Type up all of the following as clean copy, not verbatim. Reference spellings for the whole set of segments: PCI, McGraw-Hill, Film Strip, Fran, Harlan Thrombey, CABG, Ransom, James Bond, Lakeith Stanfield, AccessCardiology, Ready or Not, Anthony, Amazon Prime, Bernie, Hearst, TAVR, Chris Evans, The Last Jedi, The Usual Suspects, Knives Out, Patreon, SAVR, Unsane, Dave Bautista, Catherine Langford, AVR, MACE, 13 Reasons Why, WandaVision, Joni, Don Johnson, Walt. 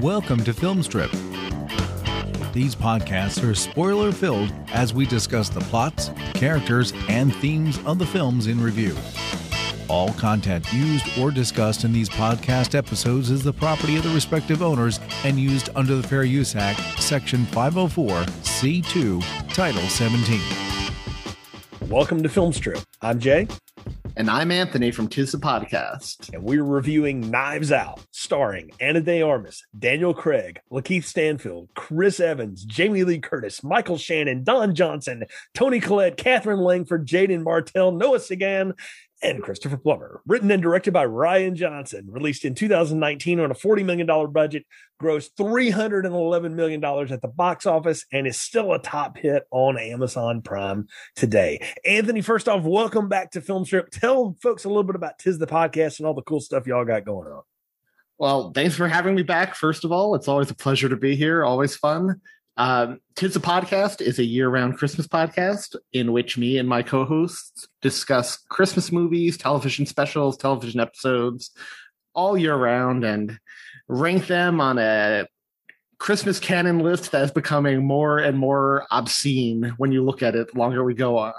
Welcome to Film Strip. These podcasts are spoiler-filled as we discuss the plots, characters, and themes of the films in review. All content used or discussed in these podcast episodes is the property of the respective owners and used under the Fair Use Act, Section 504, C2, Title 17. Welcome to Film Strip. I'm Jay. And I'm Anthony from Tis the Podcast. And we're reviewing Knives Out, starring Ana de Arma, Daniel Craig, Lakeith Stanfield, Chris Evans, Jamie Lee Curtis, Michael Shannon, Don Johnson, Toni Collette, Catherine Langford, Jaden Martell, Noah Sagan, and Christopher Plummer. Written and directed by Rian Johnson. Released in 2019 on a $40 million budget, grossed $311 million at the box office, and is still a top hit on Amazon Prime today. Anthony, first off, welcome back to Film Strip. Tell folks a little bit about Tis the Podcast and all the cool stuff y'all got going on. Well, thanks for having me back, first of all. It's always a pleasure to be here. Always fun. Tis the Podcast is a year-round Christmas podcast in which me and my co-hosts discuss Christmas movies, television specials, television episodes all year round and rank them on a Christmas canon list that is becoming more and more obscene when you look at it the longer we go on.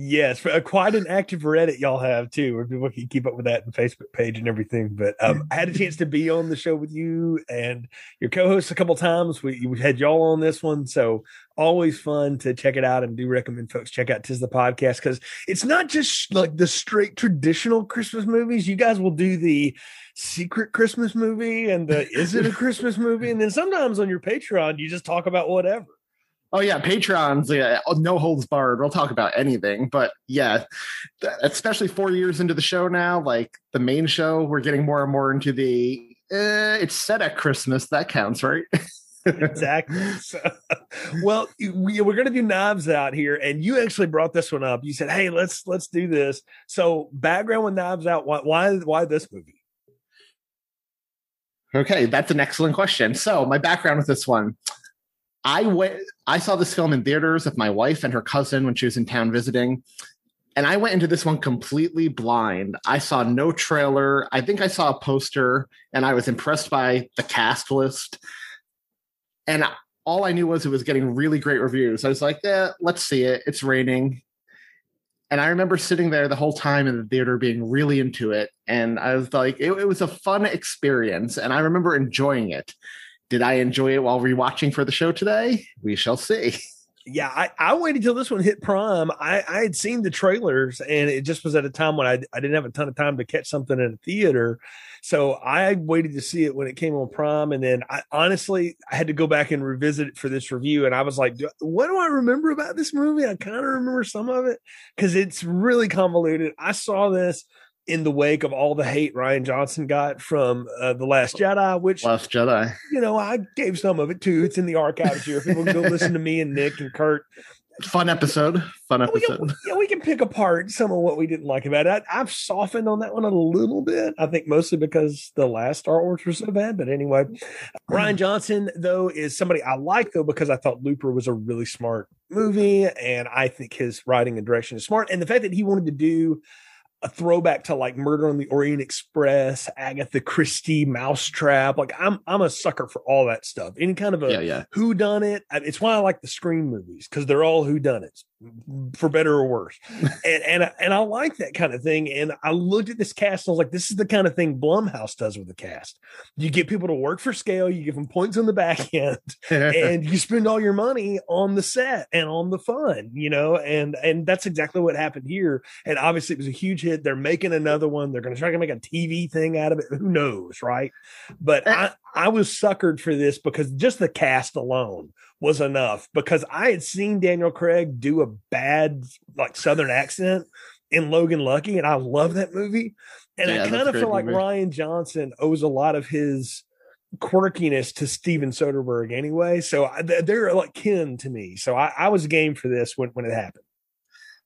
Yes, quite an active Reddit y'all have too, where people can keep up with that and Facebook page and everything. But I had a chance to be on the show with you and your co-hosts a couple times. We had y'all on this one, so always fun to check it out, and do recommend folks check out Tis the Podcast because it's not just like the straight traditional Christmas movies. You guys will do the secret Christmas movie and the is it a Christmas movie, and then sometimes on your Patreon you just talk about whatever. Oh, yeah, Patreons, yeah, no holds barred. We'll talk about anything. But yeah, especially 4 years into the show now, like the main show, we're getting more and more into the it's set at Christmas. That counts, right? Exactly. So, well, we're going to do Knives Out here. And you actually brought this one up. You said, hey, let's do this. So background with Knives Out. Why this movie? OK, that's an excellent question. So my background with this one. I saw this film in theaters with my wife and her cousin when she was in town visiting, and I went into this one completely blind. I saw no trailer. I think I saw a poster, and I was impressed by the cast list. And all I knew was it was getting really great reviews. I was like, yeah, let's see it. It's raining. And I remember sitting there the whole time in the theater being really into it. And I was like, it was a fun experience. And I remember enjoying it. Did I enjoy it while rewatching for the show today? We shall see. Yeah, I waited till this one hit Prime. I had seen the trailers, and it just was at a time when I didn't have a ton of time to catch something in a theater. So I waited to see it when it came on Prime. And then I honestly had to go back and revisit it for this review. And I was like, what do I remember about this movie? I kind of remember some of it because it's really convoluted. I saw this in the wake of all the hate Rian Johnson got from The Last Jedi, which Last Jedi, you know, I gave some of it too. It's in the archives here. People can go listen to me and Nick and Kurt. Fun episode. We can pick apart some of what we didn't like about it. I've softened on that one a little bit. I think mostly because the last Star Wars was so bad. But anyway, Rian Johnson, though, is somebody I like, though, because I thought Looper was a really smart movie. And I think his writing and direction is smart. And the fact that he wanted to do a throwback to like Murder on the Orient Express, Agatha Christie, Mousetrap. Like I'm a sucker for all that stuff. Any kind of a whodunit. It's why I like the Scream movies because they're all whodunits, for better or worse. and I like that kind of thing. And I looked at this cast and I was like, this is the kind of thing Blumhouse does with the cast. You get people to work for scale, you give them points on the back end, and you spend all your money on the set and on the fun, you know. And that's exactly what happened here. And obviously it was a huge hit. They're making another one. They're going to try to make a TV thing out of it. Who knows, right? But I was suckered for this because just the cast alone was enough. Because I had seen Daniel Craig do a bad like Southern accent in Logan Lucky, and I love that movie. And I kind of feel like Rian Johnson owes a lot of his quirkiness to Steven Soderbergh anyway. So they're like kin to me. So I was game for this when it happened.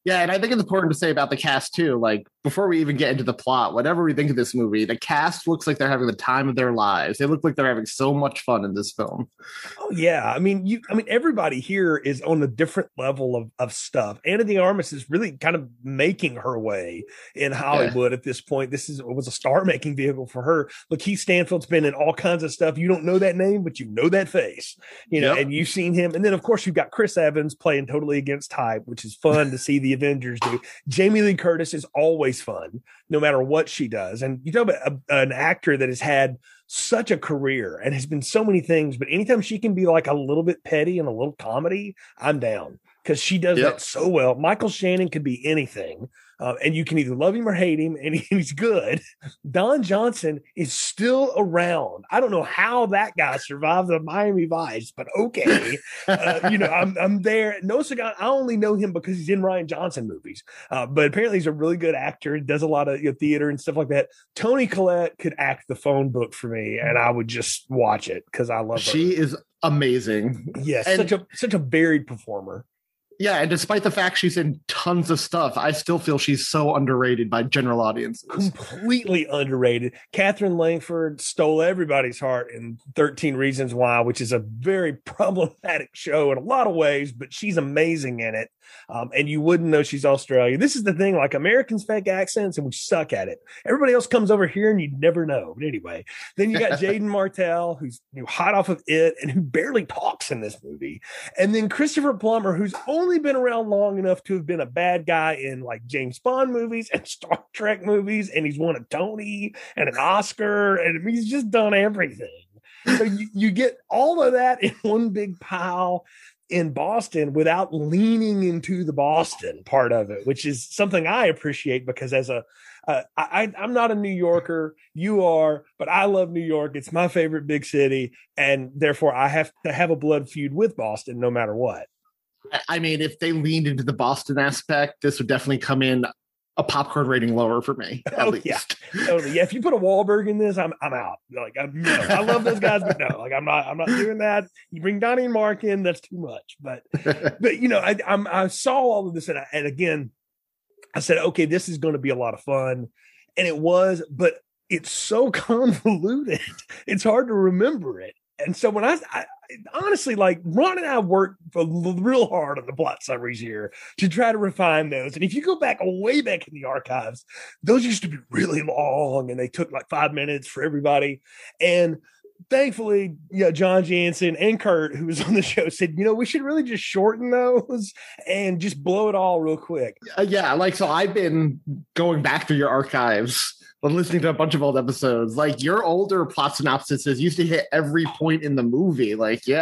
Yeah, and I think it's important to say about the cast, too, like, before we even get into the plot, whatever we think of this movie, the cast looks like they're having the time of their lives. They look like they're having so much fun in this film. Oh, yeah. I mean, everybody here is on a different level of stuff. Ana de Armas is really kind of making her way in Hollywood at this point. It was a star-making vehicle for her. Lakeith Stanfield's been in all kinds of stuff. You don't know that name, but you know that face, you know, and you've seen him. And then, of course, you've got Chris Evans playing totally against type, which is fun to see the Avengers do. Jamie Lee Curtis is always fun, no matter what she does. And you talk about an actor that has had such a career and has been so many things, but anytime she can be like a little bit petty and a little comedy, I'm down, because she does that so well. Michael Shannon could be anything, and you can either love him or hate him, and he's good. Don Johnson is still around. I don't know how that guy survived the Miami Vice, but okay. I'm there. No cigar. I only know him because he's in Rian Johnson movies, but apparently he's a really good actor. Does a lot of theater and stuff like that. Toni Collette could act the phone book for me, and I would just watch it because I love her. She is amazing. Yes, and such a varied performer. Yeah, and despite the fact she's in tons of stuff, I still feel she's so underrated by general audiences. Completely underrated. Catherine Langford stole everybody's heart in 13 Reasons Why, which is a very problematic show in a lot of ways, but she's amazing in it. And you wouldn't know she's Australian. This is the thing, like, Americans fake accents and we suck at it. Everybody else comes over here and you'd never know. But anyway, then you got Jaden Martell, who's hot off of It and who barely talks in this movie. And then Christopher Plummer, who's only been around long enough to have been a bad guy in like James Bond movies and Star Trek movies. And he's won a Tony and an Oscar, and he's just done everything. So you get all of that in one big pile in Boston without leaning into the Boston part of it, which is something I appreciate, because as I'm not a New Yorker, you are, but I love New York. It's my favorite big city, and therefore I have to have a blood feud with Boston no matter what. I mean, if they leaned into the Boston aspect, this would definitely come in a popcorn rating lower for me, at least. Yeah, totally. Yeah, if you put a Wahlberg in this, I'm out. Like, I love those guys, but no, like, I'm not doing that. You bring Donnie and Mark in, that's too much. But I saw all of this, and again, I said, okay, this is going to be a lot of fun, and it was, but it's so convoluted, it's hard to remember it. And so when I honestly, like, Ron and I worked real hard on the plot summaries here to try to refine those. And if you go back way back in the archives, those used to be really long and they took like 5 minutes for everybody. And thankfully, John Jansen and Kurt, who was on the show, said, we should really just shorten those and just blow it all real quick. So I've been going back through your archives, but listening to a bunch of old episodes, like, your older plot synopsises used to hit every point in the movie. Like, we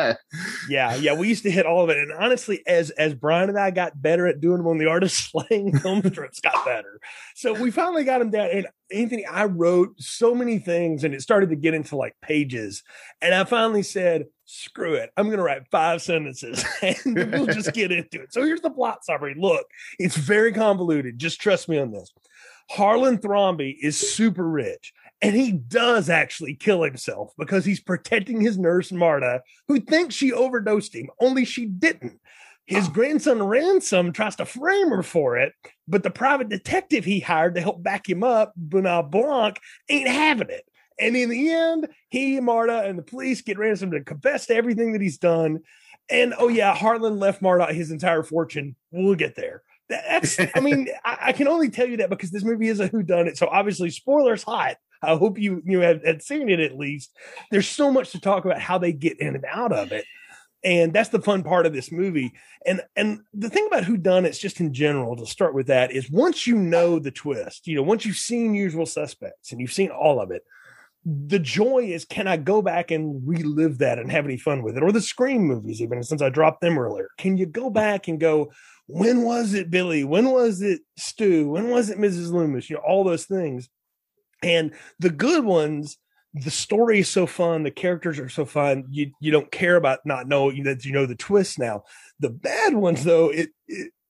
used to hit all of it. And honestly, as Brian and I got better at doing them on the artist's slang, film strips got better. So we finally got them down. And Anthony, I wrote so many things, and it started to get into like pages. And I finally said, screw it, I'm going to write 5 sentences and we'll just get into it. So here's the plot summary. Look, it's very convoluted. Just trust me on this. Harlan Thrombey is super rich, and he does actually kill himself because he's protecting his nurse, Marta, who thinks she overdosed him, only she didn't. His grandson, Ransom, tries to frame her for it, but the private detective he hired to help back him up, Benoit Blanc, ain't having it. And in the end, he, Marta, and the police get Ransom to confess to everything that he's done. And, Harlan left Marta his entire fortune. We'll get there. I can only tell you that because this movie is a whodunit. So obviously, spoilers hot. I hope you had seen it at least. There's so much to talk about how they get in and out of it, and that's the fun part of this movie. And the thing about whodunits, just in general, to start with that, is once you know the twist, once you've seen Usual Suspects and you've seen all of it, the joy is, can I go back and relive that and have any fun with it? Or the Scream movies, even since I dropped them earlier, can you go back and go, when was it Billy? When was it Stu? When was it Mrs. Loomis? All those things. And the good ones, the story is so fun, the characters are so fun, you don't care about not knowing that the twist now. The bad ones, though, it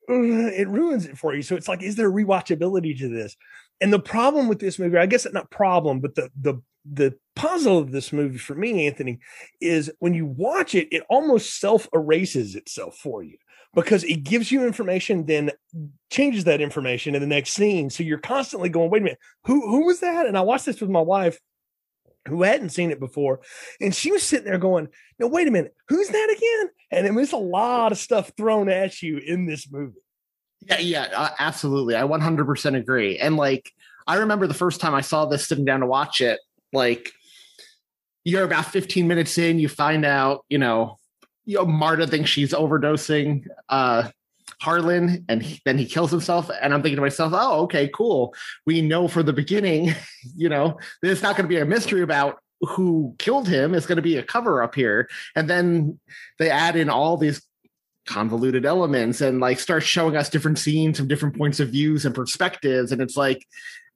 ruins it for you. So it's like, is there rewatchability to this? And the problem with this movie, I guess it's not problem, but the puzzle of this movie for me, Anthony, is when you watch it, it almost self-erases itself for you. because it gives you information, then changes that information in the next scene. So you're constantly going, wait a minute, who was that? And I watched this with my wife, who hadn't seen it before, and she was sitting there going, no, wait a minute, who's that again? And it was a lot of stuff thrown at you in this movie. Yeah, absolutely. I 100% agree. And like, I remember the first time I saw this sitting down to watch it, like, you're about 15 minutes in, you find out, you know, Marta thinks she's overdosing Harlan, and then he kills himself. And I'm thinking to myself, oh, okay, cool. We know for the beginning, you know, there's not going to be a mystery about who killed him. It's going to be a cover up here. And then they add in all these convoluted elements and like start showing us different scenes from different points of views and perspectives. And it's like,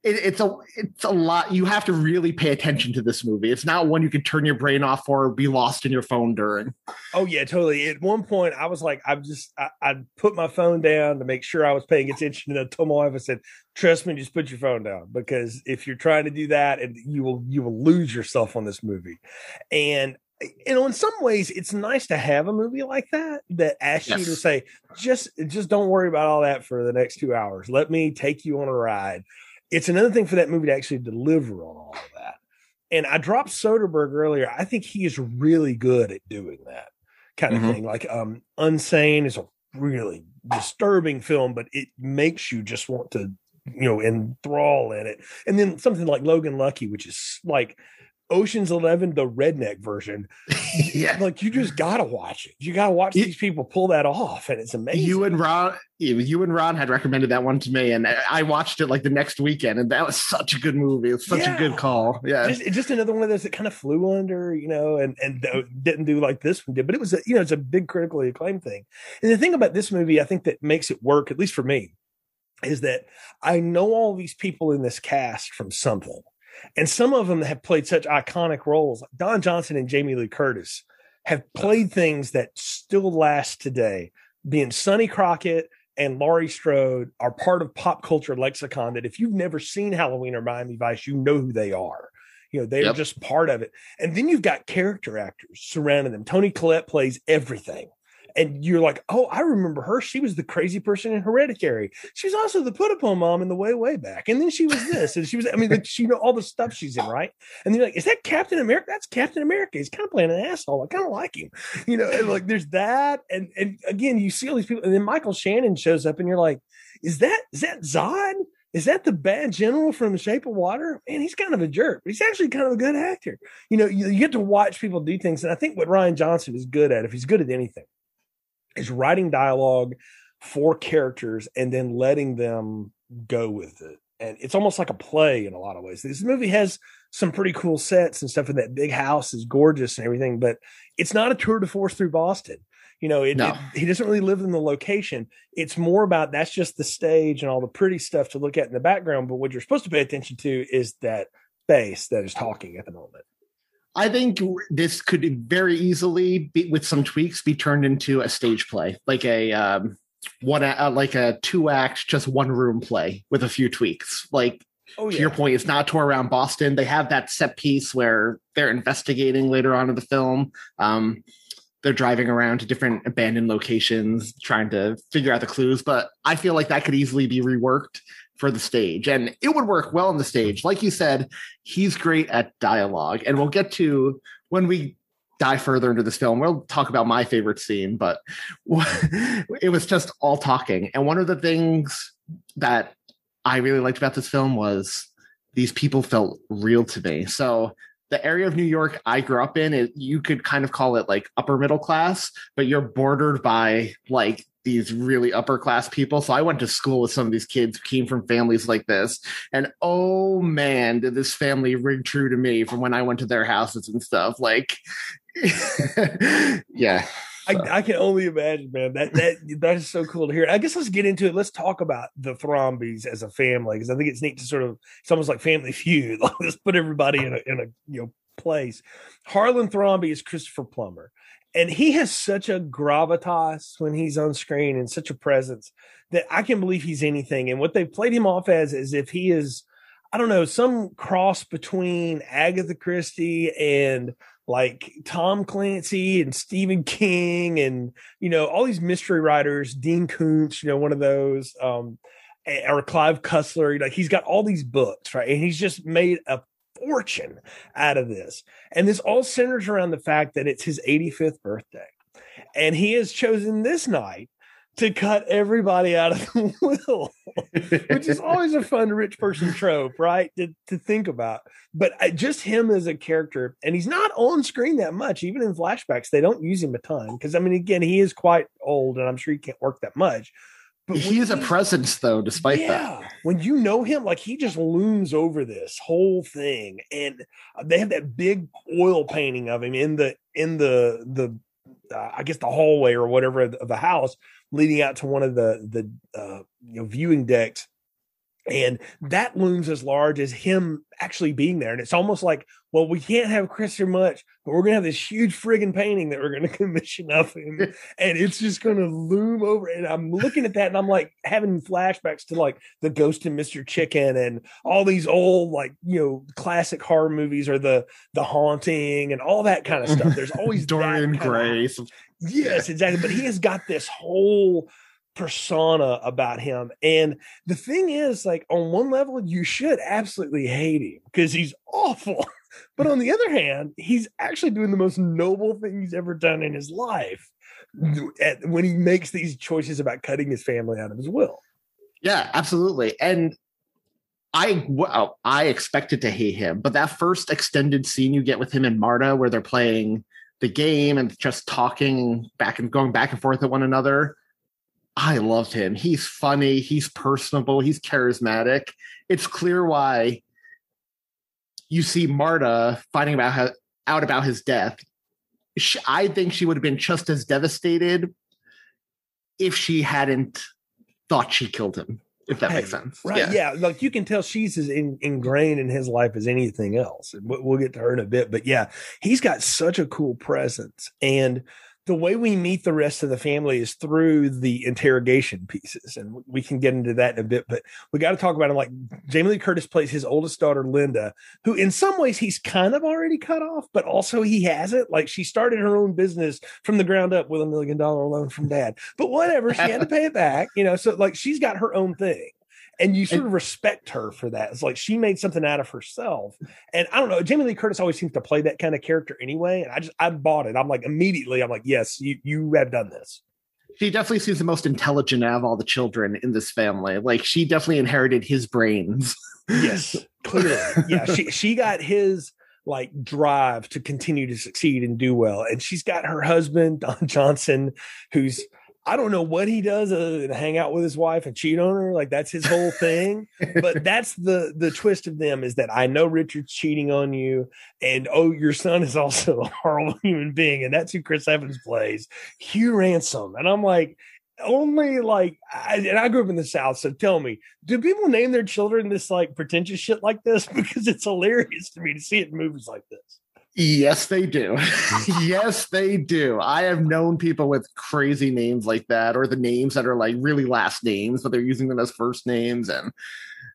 it's a lot. You have to really pay attention to this movie. It's not one you can turn your brain off or be lost in your phone during. Oh yeah, totally. At one point I was like, I put my phone down to make sure I was paying attention. And I told my wife, I said, trust me, just put your phone down, because if you're trying to do that, and you will lose yourself on this movie. And you know, in some ways it's nice to have a movie like that asks you to say, just don't worry about all that for the next 2 hours. Let me take you on a ride. It's another thing for that movie to actually deliver on all of that. And I dropped Soderbergh earlier. I think he is really good at doing that kind of thing. Like Unsane is a really disturbing film, but it makes you just want to, you know, enthrall in it. And then something like Logan Lucky, which is like Ocean's 11, the redneck version. Yeah. Like, you just got to watch it. You got to watch these people pull that off. And it's amazing. You and Ron had recommended that one to me. And I watched it like the next weekend. And that was such a good movie. It was such a good call. Yeah. Just another one of those that kind of flew under, you know, and didn't do like this one did. But it was, it's a big critically acclaimed thing. And the thing about this movie, I think that makes it work, at least for me, is that I know all these people in this cast from something. And some of them have played such iconic roles. Don Johnson and Jamie Lee Curtis have played things that still last today. Being Sonny Crockett and Laurie Strode are part of pop culture lexicon that if you've never seen Halloween or Miami Vice, you know who they are. You know, they are just part of it. And then you've got character actors surrounding them. Toni Collette plays everything. And you're like, oh, I remember her. She was the crazy person in Hereditary. She was also the put-upon mom in The Way, Way Back. And then she was this. And she was, I mean, like, you know, all the stuff she's in, right? And you're like, is that Captain America? That's Captain America. He's kind of playing an asshole. I kind of like him. You know, and like there's that. And again, you see all these people. And then Michael Shannon shows up and you're like, is that Zod? Is that the bad general from The Shape of Water? Man, he's kind of a jerk, but he's actually kind of a good actor. You know, you get to watch people do things. And I think what Rian Johnson is good at, if he's good at anything, is writing dialogue for characters and then letting them go with it. And it's almost like a play in a lot of ways. This movie has some pretty cool sets and stuff, and that big house is gorgeous and everything, but it's not a tour de force through Boston. You know, he doesn't really live in the location. It's more about that's just the stage and all the pretty stuff to look at in the background. But what you're supposed to pay attention to is that face that is talking at the moment. I think this could very easily, with some tweaks, be turned into a stage play, like a 2-act, just 1-room play with a few tweaks. Like, to your point, it's not a tour around Boston. They have that set piece where they're investigating later on in the film. They're driving around to different abandoned locations, trying to figure out the clues. But I feel like that could easily be reworked for the stage, and it would work well on the stage. Like you said, he's great at dialogue, and we'll get to, when we dive further into this film, we'll talk about my favorite scene, but it was just all talking. And one of the things that I really liked about this film was these people felt real to me. So the area of New York I grew up in, you could kind of call it like upper middle class, but you're bordered by like these really upper class people. So I went to school with some of these kids who came from families like this. And oh man, did this family ring true to me from when I went to their houses and stuff. Like, yeah. So. I can only imagine, man. That is so cool to hear. I guess let's get into it. Let's talk about the Thrombeys as a family, because I think it's neat to sort of, it's almost like Family Feud. Like, let's put everybody in a place. Harlan Thrombey is Christopher Plummer. And he has such a gravitas when he's on screen and such a presence that I can believe he's anything. And what they played him off as is if he is, I don't know, some cross between Agatha Christie and like Tom Clancy and Stephen King and, you know, all these mystery writers, Dean Koontz, you know, one of those, or Clive Cussler. Like, he's got all these books, right? And he's just made a fortune out of this. And this all centers around the fact that it's his 85th birthday. And he has chosen this night to cut everybody out of the will, which is always a fun rich person trope, right? To think about. But just him as a character, and he's not on screen that much, even in flashbacks, they don't use him a ton. Because, I mean, again, he is quite old, and I'm sure he can't work that much. But he is a presence, though, despite that. When you know him, like, he just looms over this whole thing. And they have that big oil painting of him in the I guess the hallway or whatever of the house, leading out to one of the you know, viewing decks. And that looms as large as him actually being there. And it's almost like, well, we can't have Chris or much, but we're going to have this huge friggin' painting that we're going to commission of him. And it's just going to loom over. And I'm looking at that and I'm like having flashbacks to like The Ghost and Mr. Chicken and all these old, like, you know, classic horror movies, or the Haunting and all that kind of stuff. There's always Dorian Gray. Yes, exactly. But he has got this whole persona about him. And the thing is, like, on one level, you should absolutely hate him because he's awful. But on the other hand, he's actually doing the most noble thing he's ever done in his life when he makes these choices about cutting his family out of his will. Yeah, absolutely. And I expected to hate him, but that first extended scene you get with him and Marta, where they're playing the game and just talking back and going back and forth at one another, I loved him. He's funny. He's personable. He's charismatic. It's clear why you see Marta finding out about his death. I think she would have been just as devastated if she hadn't thought she killed him, if that makes sense. Right. Yeah. Like, you can tell she's as ingrained in his life as anything else. And we'll get to her in a bit. But yeah, he's got such a cool presence. And the way we meet the rest of the family is through the interrogation pieces. And we can get into that in a bit, but we got to talk about him. Like, Jamie Lee Curtis plays his oldest daughter, Linda, who in some ways he's kind of already cut off, but also he hasn't. Like, she started her own business from the ground up with $1 million loan from dad, but whatever, she had to pay it back, you know? So like, she's got her own thing. And you sort of respect her for that. It's like she made something out of herself. And I don't know, Jamie Lee Curtis always seems to play that kind of character anyway. And I bought it. I'm like, immediately, I'm like, yes, you have done this. She definitely seems the most intelligent out of all the children in this family. Like, she definitely inherited his brains. Yes, clearly. Yeah, she got his like drive to continue to succeed and do well. And she's got her husband, Don Johnson, who's, I don't know what he does other than hang out with his wife and cheat on her. Like, that's his whole thing. But that's the twist of them, is that I know Richard's cheating on you, and oh, your son is also a horrible human being. And that's who Chris Evans plays, Hugh Ransom. And I'm like, only like, I grew up in the South, so tell me, do people name their children this like pretentious shit like this? Because it's hilarious to me to see it in movies like this. Yes, they do. Yes, they do. I have known people with crazy names like that, or the names that are like really last names, but they're using them as first names. And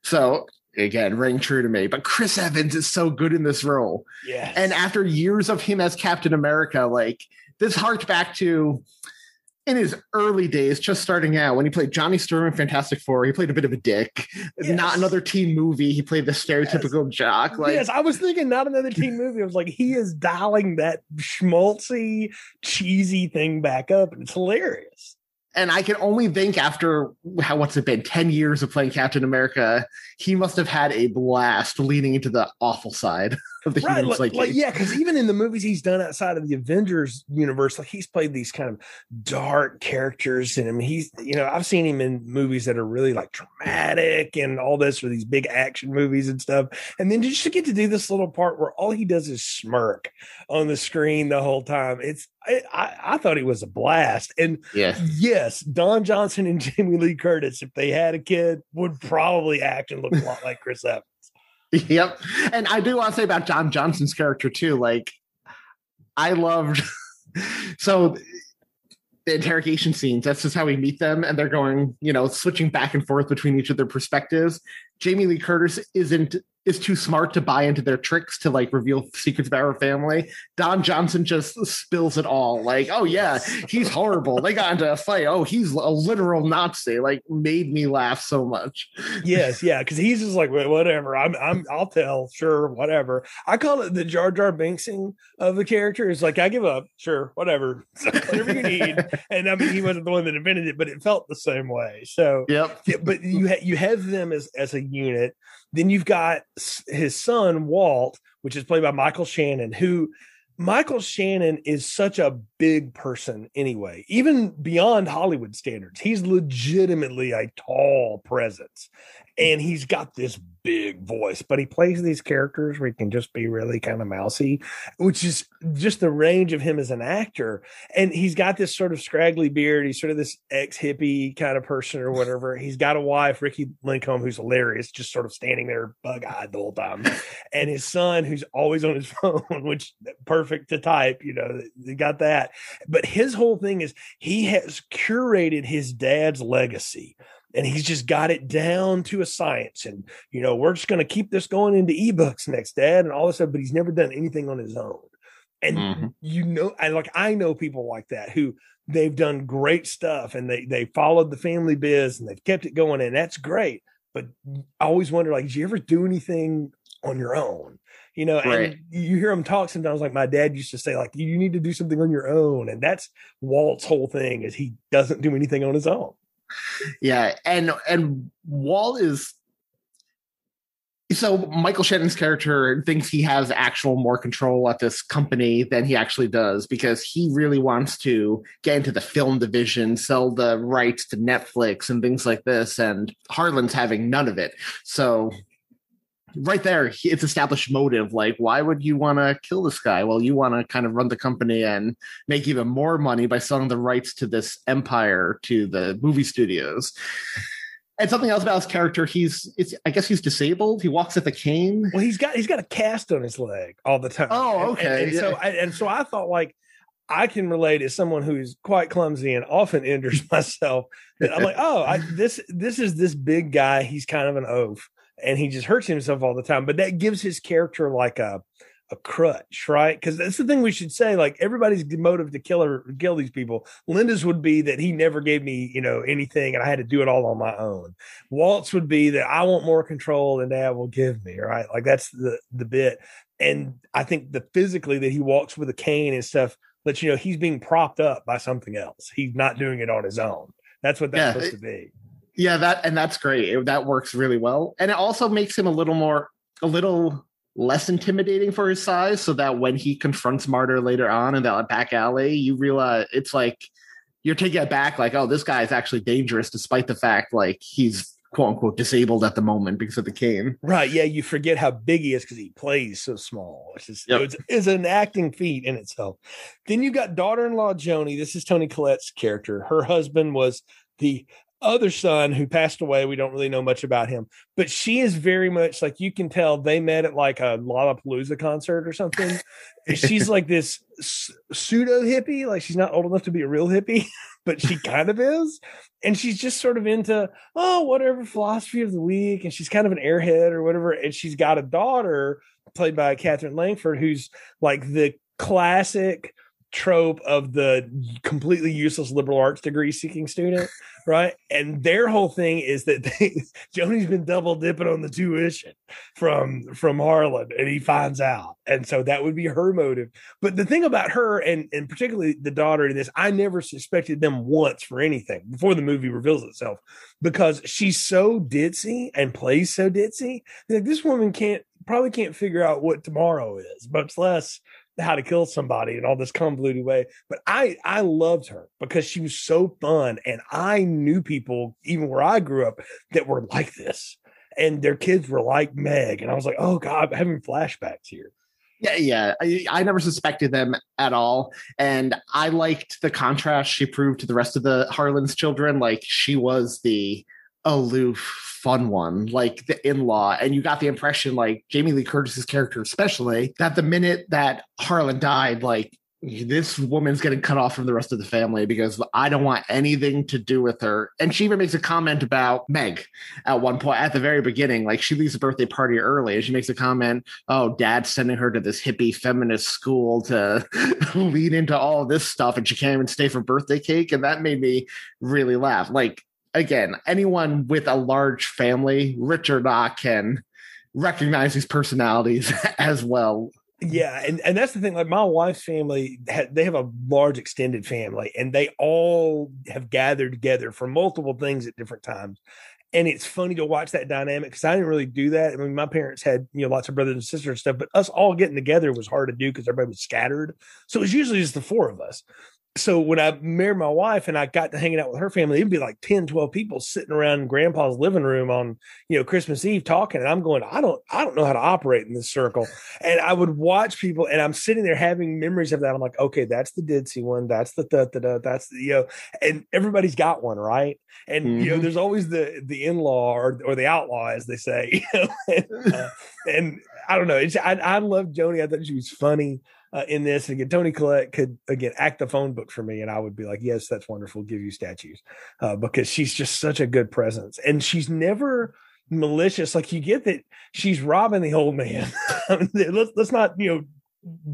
so, again, rang true to me. But Chris Evans is so good in this role. Yes. And after years of him as Captain America, like, this harked back to in his early days, just starting out, when he played Johnny Storm in Fantastic Four, he played a bit of a dick. Yes. Not Another Teen Movie, he played the stereotypical jock. Like, yes, I was thinking Not Another Teen Movie. I was like, he is dialing that schmaltzy, cheesy thing back up, and it's hilarious. And I can only think after, what's it been, 10 years of playing Captain America, he must have had a blast leaning into the awful side of the human psyche. Like, yeah, because even in the movies he's done outside of the Avengers universe, like, he's played these kind of dark characters. And I mean, he's, you know, I've seen him in movies that are really like dramatic and all this, or these big action movies and stuff. And then just to get to do this little part where all he does is smirk on the screen the whole time. It's, I thought he was a blast. And yes, Don Johnson and Jamie Lee Curtis, if they had a kid, would probably act and look a lot like Chris Evans. Yep. And I do want to say about Don Johnson's character too, like, I loved so the interrogation scenes, that's just how we meet them, and they're going, you know, switching back and forth between each of their perspectives. Jamie Lee Curtis is too smart to buy into their tricks to like reveal secrets about her family, Don Johnson just spills it all. Like, oh yeah, he's horrible. They got into a fight. Oh, he's a literal Nazi. Like, made me laugh so much. Yes, yeah, because he's just like, whatever. I'll tell. Sure, whatever. I call it the Jar Jar Binksing of the character. It's like, I give up. Sure, whatever. Whatever you need. And I mean, he wasn't the one that invented it, but it felt the same way. So yep. But you have them as a unit. Then you've got his son, Walt, which is played by Michael Shannon, who Michael Shannon is such a big person anyway, even beyond Hollywood standards. He's legitimately a tall presence, and he's got this big voice, but he plays these characters where he can just be really kind of mousy, which is just the range of him as an actor. And he's got this sort of scraggly beard. He's sort of this ex-hippie kind of person or whatever. He's got a wife, Ricky Lincombe, who's hilarious, just sort of standing there bug-eyed the whole time. And his son, who's always on his phone, which perfect to type, you know, they got that. But his whole thing is he has curated his dad's legacy. And he's just got it down to a science. And, you know, we're just going to keep this going into ebooks next, Dad, and all this stuff. But he's never done anything on his own. And, you know, I know people like that who they've done great stuff and they followed the family biz and they've kept it going. And that's great. But I always wonder, like, did you ever do anything on your own? You know, right. And you hear him talk sometimes, like my dad used to say, like, you need to do something on your own. And that's Walt's whole thing, is he doesn't do anything on his own. Yeah, and Walt is, so Michael Shannon's character thinks he has actual more control at this company than he actually does, because he really wants to get into the film division, sell the rights to Netflix and things like this, and Harlan's having none of it. So right there, it's established motive. Like, why would you want to kill this guy? Well, you want to kind of run the company and make even more money by selling the rights to this empire to the movie studios. And something else about his character, I guess he's disabled. He walks with a cane. Well, he's got a cast on his leg all the time. Oh, okay. And yeah. So I thought, like, I can relate as someone who's quite clumsy and often injures myself. That I'm like, oh, this is this big guy. He's kind of an oaf. And he just hurts himself all the time. But that gives his character like a crutch, right? Because that's the thing we should say. Like, everybody's motive to kill these people. Linda's would be that he never gave me, you know, anything, and I had to do it all on my own. Walt's would be that I want more control than Dad will give me, right? Like, that's the bit. And I think physically that he walks with a cane and stuff lets you know he's being propped up by something else. He's not doing it on his own. That's what that's supposed to be. Yeah, that's great. That works really well. And it also makes him a little less intimidating for his size, so that when he confronts Marta later on in that back alley, you realize it's like you're taking it back, like, oh, this guy is actually dangerous, despite the fact, like, he's quote unquote disabled at the moment because of the cane. Right. Yeah, you forget how big he is because he plays so small. It's just it's an acting feat in itself. Then you got daughter-in-law Joni. This is Toni Collette's character. Her husband was the other son who passed away. We don't really know much about him, but she is very much like, you can tell they met at like a Lollapalooza concert or something. She's like this pseudo hippie. Like, she's not old enough to be a real hippie, but she kind of is. And she's just sort of into, oh, whatever philosophy of the week. And she's kind of an airhead or whatever. And she's got a daughter played by Catherine Langford, who's like the classic trope of the completely useless liberal arts degree seeking student, right? And their whole thing is that Joni's been double dipping on the tuition from Harlan, and he finds out, and so that would be her motive. But the thing about her, and particularly the daughter in this, I never suspected them once for anything before the movie reveals itself, because she's so ditzy and plays so ditzy. Like, this woman probably can't figure out what tomorrow is, much less how to kill somebody in all this convoluted way. But I loved her because she was so fun, and I knew people even where I grew up that were like this, and their kids were like Meg, and I was like, oh god, I'm having flashbacks here. Yeah I never suspected them at all, and I liked the contrast she proved to the rest of the Harlan's children. Like, she was the aloof fun one, like the in-law, and you got the impression, like Jamie Lee Curtis's character especially, that the minute that Harlan died, like this woman's getting cut off from the rest of the family because I don't want anything to do with her. And she even makes a comment about Meg at one point at the very beginning. Like, she leaves the birthday party early and she makes a comment, oh, dad's sending her to this hippie feminist school to lead into all this stuff, and she can't even stay for birthday cake. And that made me really laugh. Like, again, anyone with a large family, rich or not, can recognize these personalities as well. Yeah, and that's the thing. Like, my wife's family, they have a large extended family, and they all have gathered together for multiple things at different times. And it's funny to watch that dynamic, because I didn't really do that. I mean, my parents had, you know, lots of brothers and sisters and stuff, but us all getting together was hard to do because everybody was scattered. So it was usually just the four of us. So when I married my wife and I got to hanging out with her family, it'd be like 10, 12 people sitting around grandpa's living room on, you know, Christmas Eve talking. And I'm going, I don't know how to operate in this circle. And I would watch people, and I'm sitting there having memories of that. I'm like, okay, that's the ditzy one. That's the, that's the, you know, and everybody's got one. Right. And, you know, there's always the in-law or the outlaw, as they say, you know? and I don't know. I love Joni. I thought she was funny in this. And again, Toni Collette could again act the phone book for me, and I would be like, yes, that's wonderful, give you statues, because she's just such a good presence, and she's never malicious. Like, you get that she's robbing the old man. let's not, you know,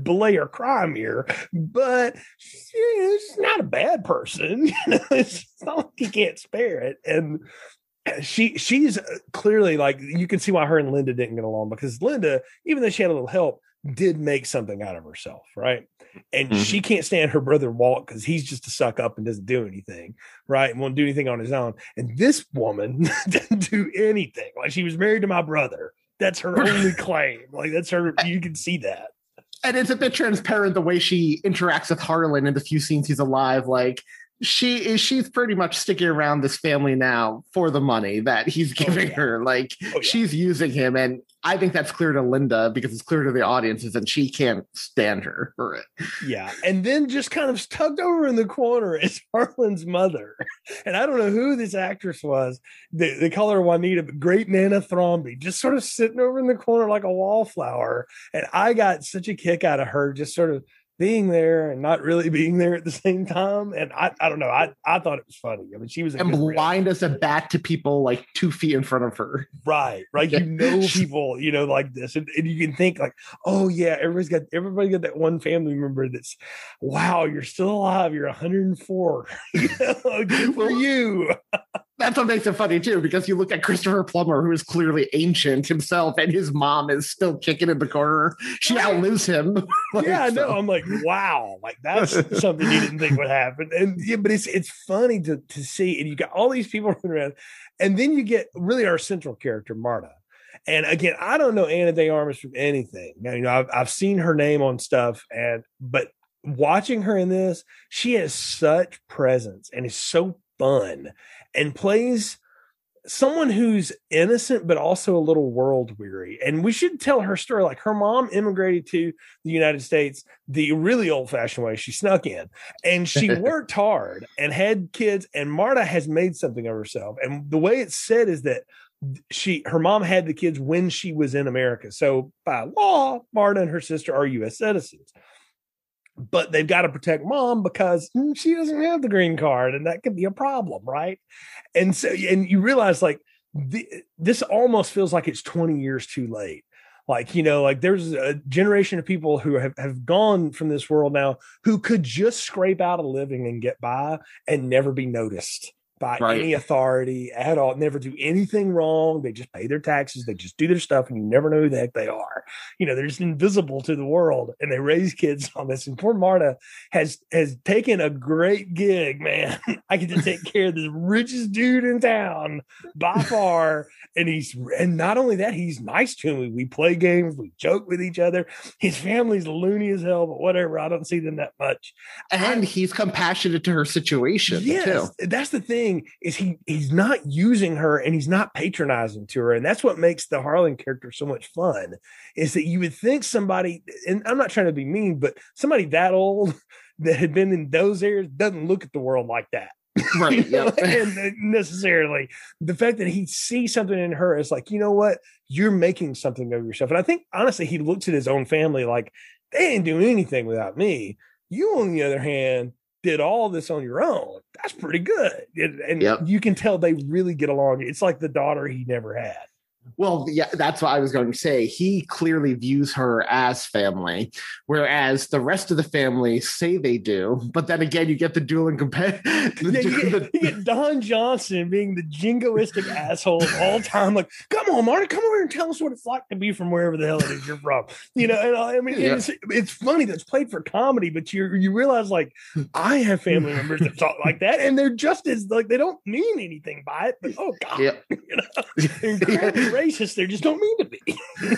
belay her crime here, but she's not a bad person, you know? It's not like you can't spare it. And she's clearly, like, you can see why her and Linda didn't get along, because Linda, even though she had a little help, did make something out of herself, right? And she can't stand her brother Walt because he's just a suck up and doesn't do anything, right? And won't do anything on his own. And this woman didn't do anything. Like, she was married to my brother. That's her only claim. Like, that's her. You can see that. And it's a bit transparent the way she interacts with Harlan in the few scenes he's alive. Like, she's pretty much sticking around this family now for the money that he's giving her. Like, she's using him, and I think that's clear to Linda because it's clear to the audiences, and she can't stand her for it. Yeah. And then just kind of tucked over in the corner is Harlan's mother. And I don't know who this actress was. They call her Juanita, but great Nana Thrombey, just sort of sitting over in the corner like a wallflower. And I got such a kick out of her just sort of being there and not really being there at the same time. And I don't know. I thought it was funny. I mean, she was blind as a bat to people like 2 feet in front of her. Right. Right. Yeah. You know, people, you know, like this. And you can think like, oh yeah, everybody got that one family member that's, wow, you're still alive. You're 104. You know, good for you. That's what makes it funny too, because you look at Christopher Plummer, who is clearly ancient himself, and his mom is still kicking in the corner. She outlives him. Like, yeah, I know. So. I'm like, wow, like that's something you didn't think would happen. And yeah, but it's funny to see, and you got all these people running around, and then you get really our central character, Marta. And again, I don't know Ana de Armas from anything. Now, you know, I've seen her name on stuff, but watching her in this, she has such presence and is so fun, and plays someone who's innocent but also a little world weary. And we should tell her story. Like, her mom immigrated to the United States the really old-fashioned way. She snuck in, and she worked hard and had kids, and Marta has made something of herself. And the way it's said is that her mom had the kids when she was in America, so by law Marta and her sister are U.S. citizens. But they've got to protect mom because she doesn't have the green card, and that could be a problem, right? And so, and you realize, like, this almost feels like it's 20 years too late. Like, you know, like there's a generation of people who have gone from this world now who could just scrape out a living and get by and never be noticed by any authority at all, never do anything wrong. They just pay their taxes. They just do their stuff, and you never know who the heck they are. You know, they're just invisible to the world, and they raise kids on this. And poor Marta has taken a great gig, man. I get to take care of the richest dude in town by far. And not only that, he's nice to me. We play games. We joke with each other. His family's loony as hell, but whatever. I don't see them that much. And he's compassionate to her situation. Yes, too. That's the thing. Is he's not using her, and he's not patronizing to her, and that's what makes the Harlan character so much fun, is that you would think somebody, and I'm not trying to be mean, but somebody that old that had been in those eras doesn't look at the world like that, right? You know? And necessarily the fact that he sees something in her is like, you know what, you're making something of yourself. And I think honestly he looks at his own family like, they didn't do anything without me. You, on the other hand, did all this on your own. That's pretty good. And yep. You can tell they really get along. It's like the daughter he never had. Well, yeah, that's what I was going to say. He clearly views her as family, whereas the rest of the family say they do. But then again, you get the dueling compare. You get Don Johnson being the jingoistic asshole of all time. Like, come on, Marta, come over here and tell us what it's like to be from wherever the hell it is you're from. You know, and I mean, yeah. It's funny that's played for comedy, but you realize, like, I have family members that talk like that, and they're just as, like, they don't mean anything by it. But oh god, yeah. You know, they're crazy. Racist, they just don't mean to be.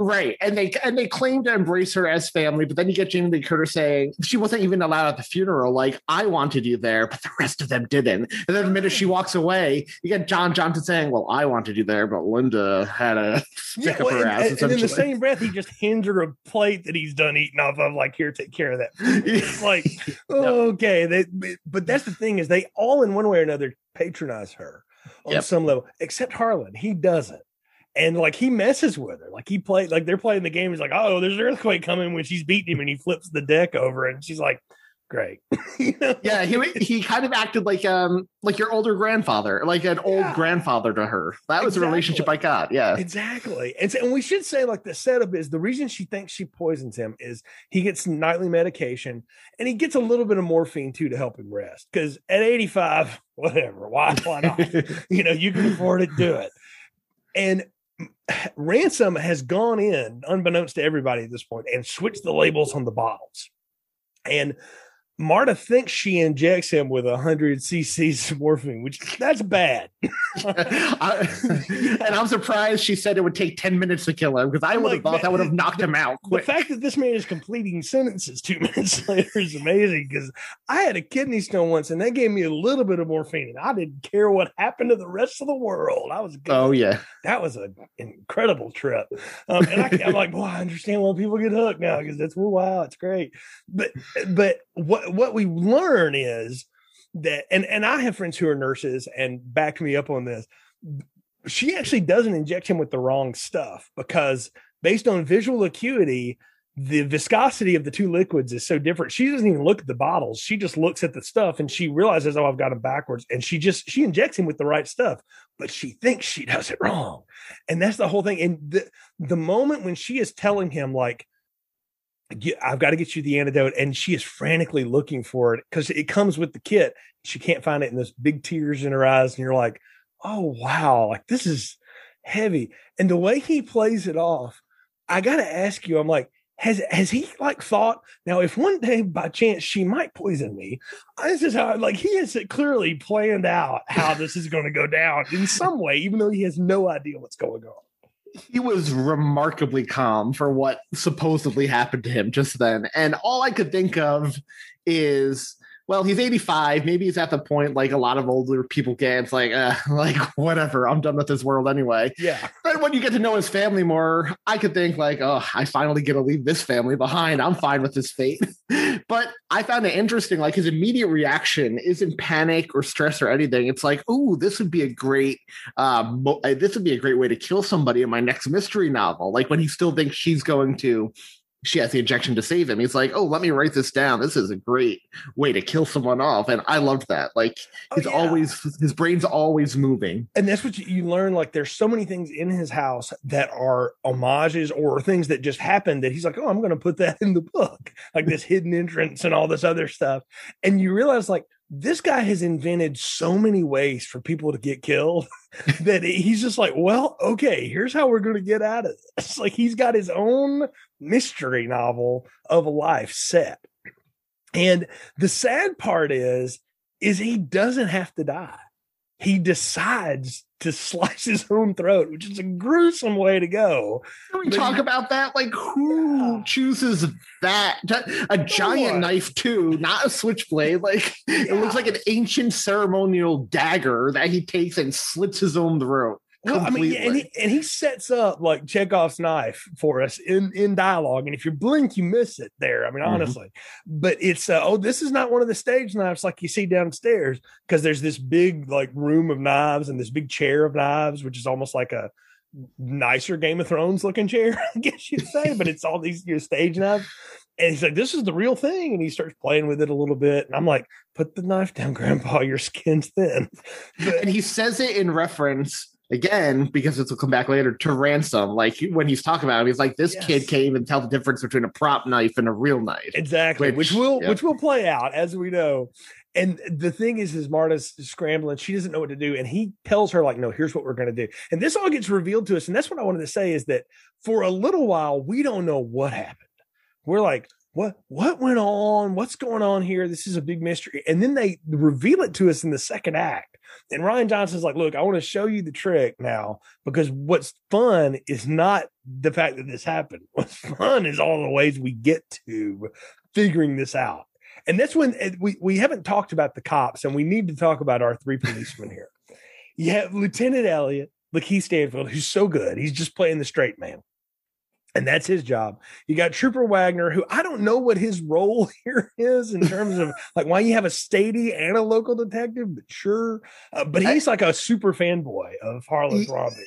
Right. And they claim to embrace her as family, but then you get Jamie Lee Curtis saying she wasn't even allowed at the funeral. Like, I wanted you there, but the rest of them didn't. And then the minute she walks away, you get Don Johnson saying, well, I wanted you there, but Linda had a stick up her ass. And in the same breath, he just hands her a plate that he's done eating off of, like, here, take care of that. It's like, okay. But that's the thing, is they all in one way or another patronize her on some level, except Harlan. He doesn't. And, like, he messes with her. Like, they're playing the game. He's like, oh, there's an earthquake coming, when she's beating him, and he flips the deck over, and she's like, great. You know? Yeah, he kind of acted like your older grandfather, like an old grandfather to her. That was the relationship I got. Yeah, exactly. And we should say, like, the setup is the reason she thinks she poisons him is he gets nightly medication, and he gets a little bit of morphine too to help him rest. Because at 85, whatever, why not? You know, you can afford it, do it. And Ransom has gone in, unbeknownst to everybody at this point, and switched the labels on the bottles. And Marta thinks she injects him with 100 cc's of morphine, which that's bad. And I'm surprised she said it would take 10 minutes to kill him, because I would have thought that would have knocked him out quick. The fact that this man is completing sentences 2 minutes later is amazing, because I had a kidney stone once, and they gave me a little bit of morphine, and I didn't care what happened to the rest of the world. I was good. Oh, yeah. That was an incredible trip. I'm like, boy, I understand why people get hooked now, because that's, wow, it's great. But what we learn is that, and I have friends who are nurses and back me up on this, she actually doesn't inject him with the wrong stuff, because based on visual acuity, the viscosity of the two liquids is so different. She doesn't even look at the bottles. She just looks at the stuff, and she realizes, oh, I've got him backwards. And she injects him with the right stuff, but she thinks she does it wrong. And that's the whole thing. And the moment when she is telling him, like, I've got to get you the antidote, and she is frantically looking for it because it comes with the kit. She can't find it, and there's big tears in her eyes, and you're like, oh, wow, like, this is heavy. And the way he plays it off, I got to ask you, I'm like, has he, like, thought, now, if one day by chance she might poison me, this is how, like, he has clearly planned out how this is going to go down in some way, even though he has no idea what's going on. He was remarkably calm for what supposedly happened to him just then. And all I could think of is, well, he's 85. Maybe he's at the point, like a lot of older people get. It's like, whatever, I'm done with this world anyway. Yeah. But when you get to know his family more, I could think, like, oh, I finally get to leave this family behind. I'm fine with this fate. But I found it interesting. Like, his immediate reaction isn't panic or stress or anything. It's like, oh, this would be a great, way to kill somebody in my next mystery novel. Like, when he still thinks she has the injection to save him. He's like, oh, let me write this down. This is a great way to kill someone off. And I loved that. Like, his brain's always moving. And that's what you learn. Like, there's so many things in his house that are homages or things that just happened that he's like, oh, I'm going to put that in the book. Like, this hidden entrance and all this other stuff. And you realize, like, this guy has invented so many ways for people to get killed that he's just like, well, okay, here's how we're going to get out of this. Like, he's got his own mystery novel of a life set. And the sad part is he doesn't have to die. He decides to slice his own throat, which is a gruesome way to go. Can we talk about that? Like, who chooses that? A giant knife, too, not a switchblade. Like, it looks like an ancient ceremonial dagger that he takes and slits his own throat. Well, I mean, and he sets up, like, Chekhov's knife for us in dialogue. And if you blink, you miss it there. I mean, honestly, but it's, this is not one of the stage knives like you see downstairs, because there's this big, like, room of knives and this big chair of knives, which is almost like a nicer Game of Thrones looking chair, I guess you'd say, but it's all these, stage knives. And he's like, this is the real thing. And he starts playing with it a little bit. And I'm like, put the knife down, Grandpa. Your skin's thin. And he says it in reference, again, because it will come back later, to Ransom. Like, when he's talking about him, he's like, this kid can't even tell the difference between a prop knife and a real knife. Exactly. Which will play out, as we know. And the thing is Marta's scrambling. She doesn't know what to do. And he tells her, like, no, here's what we're going to do. And this all gets revealed to us. And that's what I wanted to say is that for a little while, we don't know what happened. We're like, what went on? What's going on here? This is a big mystery. And then they reveal it to us in the second act. And Rian Johnson's like, look, I want to show you the trick now, because what's fun is not the fact that this happened. What's fun is all the ways we get to figuring this out. And that's when we haven't talked about the cops, and we need to talk about our three policemen here. You have Lieutenant Elliot, Lakeith Stanfield, who's so good. He's just playing the straight man. And that's his job. You got Trooper Wagner, who I don't know what his role here is in terms of like why you have a statey and a local detective, but sure. But he's like a super fanboy of Harlan Thrombey.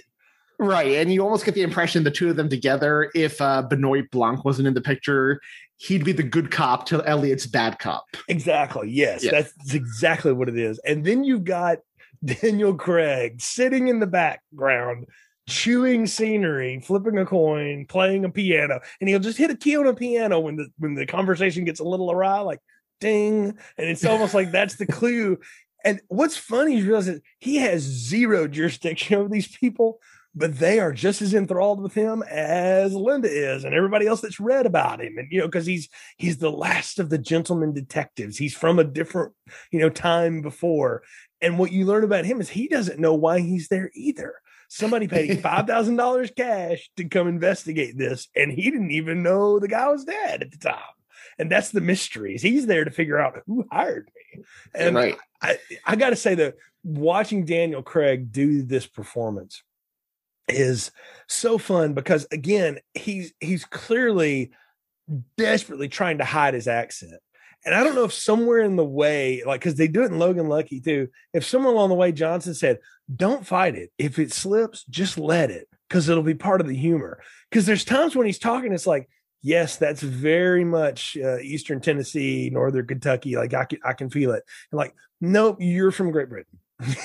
Right. And you almost get the impression the two of them together, if Benoit Blanc wasn't in the picture, he'd be the good cop till Elliot's bad cop. Exactly. Yes. That's exactly what it is. And then you've got Daniel Craig sitting in the background, chewing scenery, flipping a coin, playing a piano, and he'll just hit a key on a piano when the conversation gets a little awry, like ding, and it's almost like that's the clue. And what's funny is realizing he has zero jurisdiction over these people, but they are just as enthralled with him as Linda is and everybody else that's read about him. And, you know, because he's the last of the gentleman detectives. He's from a different, you know, time before. And what you learn about him is he doesn't know why he's there either. Somebody paid $5,000 cash to come investigate this, and he didn't even know the guy was dead at the time. And that's the mystery. He's there to figure out who hired me. And right. I got to say that watching Daniel Craig do this performance is so fun because, again, he's clearly desperately trying to hide his accent. And I don't know if somewhere in the way, like, because they do it in Logan Lucky too, if somewhere along the way Johnson said, don't fight it. If it slips, just let it, because it'll be part of the humor. Because there's times when he's talking, it's like, yes, that's very much Eastern Tennessee, Northern Kentucky. Like, I can feel it. And like, nope, you're from Great Britain.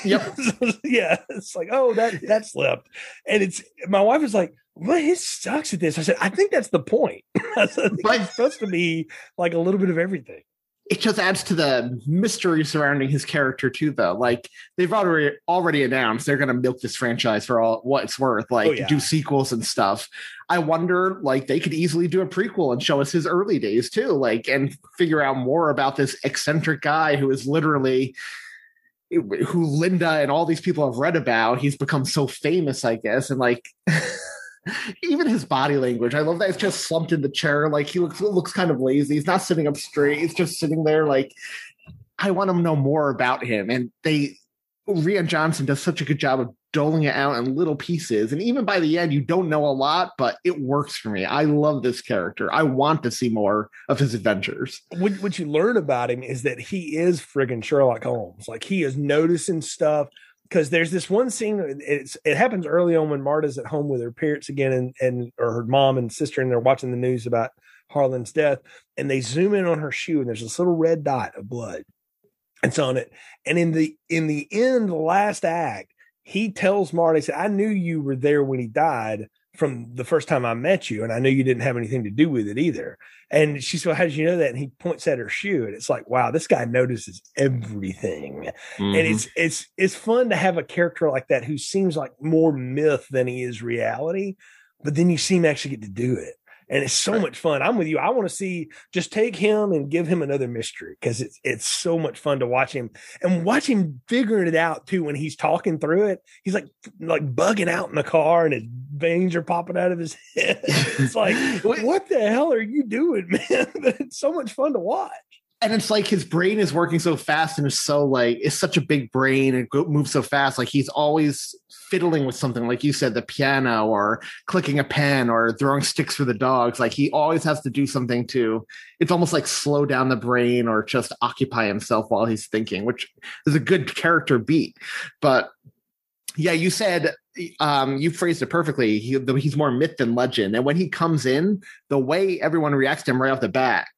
Yep. Yeah. It's like, oh, that slipped. And it's, my wife was like, well, he sucks at this. I said, I think that's the point. I said, but it's supposed to be like a little bit of everything. It just adds to the mystery surrounding his character too, though. Like, they've already announced they're going to milk this franchise for all what it's worth, like do sequels and stuff. I wonder, like, they could easily do a prequel and show us his early days too, like, and figure out more about this eccentric guy who is literally who Linda and all these people have read about. He's become so famous, I guess. And like, even his body language, I love that it's just slumped in the chair. Like, he looks kind of lazy. He's not sitting up straight. He's just sitting there. Like, I want to know more about him. And Rian Johnson does such a good job of doling it out in little pieces. And even by the end, you don't know a lot, but it works for me. I love this character. I want to see more of his adventures. What you learn about him is that he is friggin' Sherlock Holmes. Like, he is noticing stuff. Because there's this one scene, it happens early on when Marta's at home with her parents again or her mom and sister, and they're watching the news about Harlan's death, and they zoom in on her shoe, and there's this little red dot of blood that's on it. And in the end, last act, he tells Marta, he said, I knew you were there when he died from the first time I met you, and I knew you didn't have anything to do with it either. And she said, well, how did you know that? And he points at her shoe, and it's like, wow, this guy notices everything. Mm-hmm. And it's fun to have a character like that who seems like more myth than he is reality, but then you see him actually get to do it. And it's so much fun. I'm with you. I want to see, just take him and give him another mystery, because it's so much fun to watch him and watch him figuring it out too. When he's talking through it, he's like bugging out in the car, and his veins are popping out of his head. It's like, what the hell are you doing, man? But it's so much fun to watch. And it's like his brain is working so fast, and it's such a big brain and moves so fast. Like, he's always fiddling with something, like you said, the piano, or clicking a pen, or throwing sticks for the dogs. Like, he always has to do something to, it's almost like slow down the brain or just occupy himself while he's thinking, which is a good character beat. But Yeah, you said, you phrased it perfectly. He's more myth than legend. And when he comes in, the way everyone reacts to him right off the bat,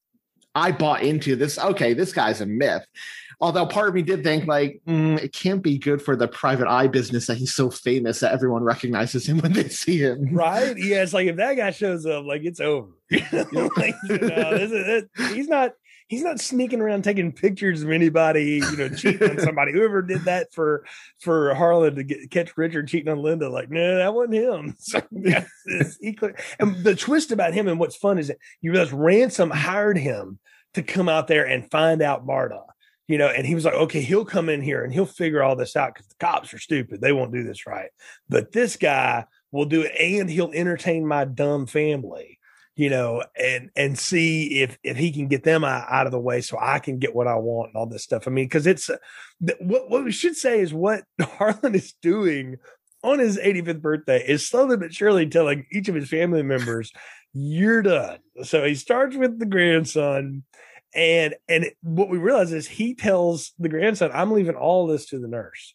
I bought into this. Okay, this guy's a myth. Although part of me did think, like, it can't be good for the private eye business that he's so famous that everyone recognizes him when they see him. Right? Yeah, it's like, if that guy shows up, like, it's over. Like, you know, he's not sneaking around taking pictures of anybody, you know, cheating on somebody. Whoever did that for Harlan to catch Richard cheating on Linda, like, no, that wasn't him. So, yeah, and the twist about him, and what's fun is that you realize Ransom hired him to come out there and find out Marta. You know, and he was like, okay, he'll come in here and he'll figure all this out because the cops are stupid. They won't do this right. But this guy will do it, and he'll entertain my dumb family, you know, and see if he can get them out of the way so I can get what I want and all this stuff. I mean, because it's what we should say is what Harlan is doing on his 85th birthday is slowly but surely telling each of his family members, you're done. So he starts with the grandson. And what we realize is he tells the grandson, I'm leaving all this to the nurse.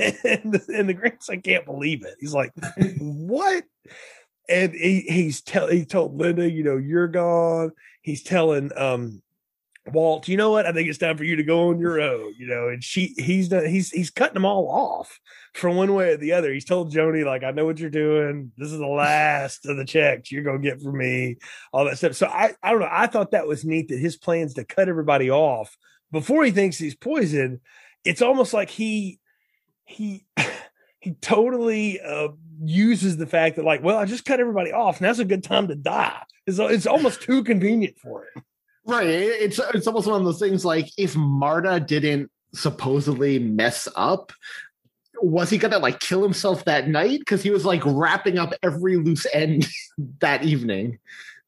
and the grandson can't believe it. He's like, what? And he told Linda, you know, you're gone. He's telling Walt, you know what? I think it's time for you to go on your own, you know, and he's cutting them all off from one way or the other. He's told Joni, like, I know what you're doing. This is the last of the checks you're going to get from me, all that stuff. So I don't know. I thought that was neat that his plans to cut everybody off before he thinks he's poisoned. It's almost like he totally uses the fact that, like, well, I just cut everybody off. Now's a good time to die. It's almost too convenient for him. Right. It's almost one of those things, like, if Marta didn't supposedly mess up, was he going to, like, kill himself that night? Because he was, like, wrapping up every loose end that evening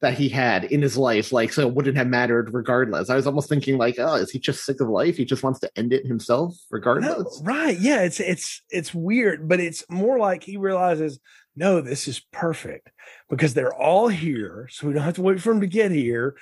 that he had in his life. Like, so it wouldn't have mattered regardless. I was almost thinking, like, oh, is he just sick of life? He just wants to end it himself regardless. No, right. Yeah. It's weird, but it's more like he realizes, no, this is perfect because they're all here. So we don't have to wait for him to get here.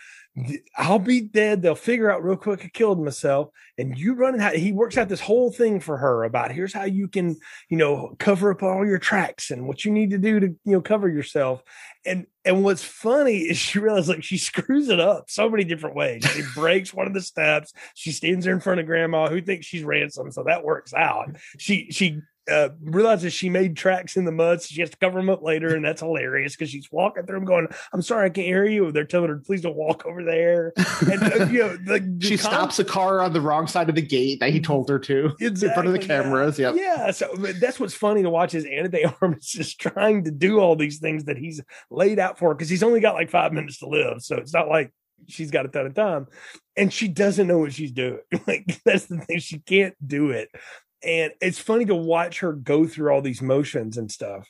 I'll be dead. They'll figure out real quick I killed myself. And you run out. He works out this whole thing for her about here's how you can, you know, cover up all your tracks and what you need to do to, you know, cover yourself. And what's funny is she realizes, like, she screws it up so many different ways. She breaks one of the steps. She stands there in front of Grandma, who thinks she's Ransom. So that works out. She realizes she made tracks in the mud, so she has to cover them up later, and that's hilarious because she's walking through them going, I'm sorry, I can't hear you. They're telling her, please don't walk over there. And you know, she stops a car on the wrong side of the gate that he told her to, exactly, in front of the cameras. Yeah. Yeah. So that's what's funny to watch is Ana de Arma is just trying to do all these things that he's laid out for her because he's only got like 5 minutes to live. So it's not like she's got a ton of time. And she doesn't know what she's doing. Like, that's the thing. She can't do it. And it's funny to watch her go through all these motions and stuff.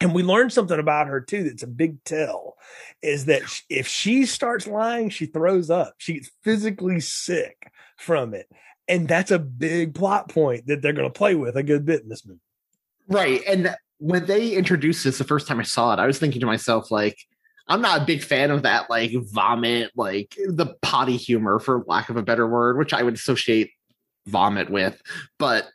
And we learned something about her, too, that's a big tell, is that if she starts lying, she throws up. She gets physically sick from it. And that's a big plot point that they're going to play with a good bit in this movie. Right. And when they introduced this the first time I saw it, I was thinking to myself, like, I'm not a big fan of that, like, vomit, like, the potty humor, for lack of a better word, which I would associate vomit with, but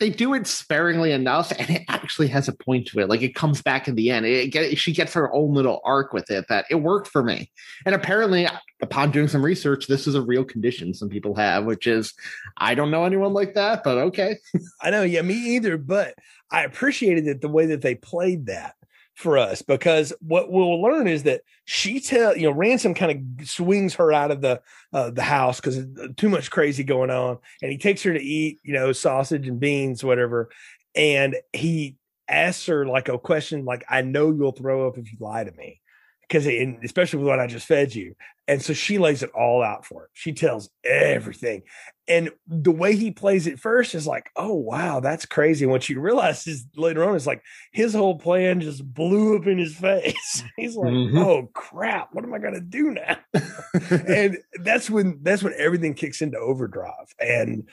they do it sparingly enough, and it actually has a point to it. Like, it comes back in the end. She gets her own little arc with it that it worked for me. And apparently, upon doing some research, this is a real condition some people have, which is, I don't know anyone like that, but okay. I know, yeah, me either, but I appreciated it the way that they played that for us, because what we'll learn is that Ransom kind of swings her out of the house because too much crazy going on, and he takes her to eat, you know, sausage and beans, whatever, and he asks her like a question, like, I know you'll throw up if you lie to me, because especially with what I just fed you. And so she lays it all out for him. She tells everything. And the way he plays it first is like, oh, wow, that's crazy. And what you realize is later on is like his whole plan just blew up in his face. He's like, oh, crap, what am I going to do now? And that's when everything kicks into overdrive. And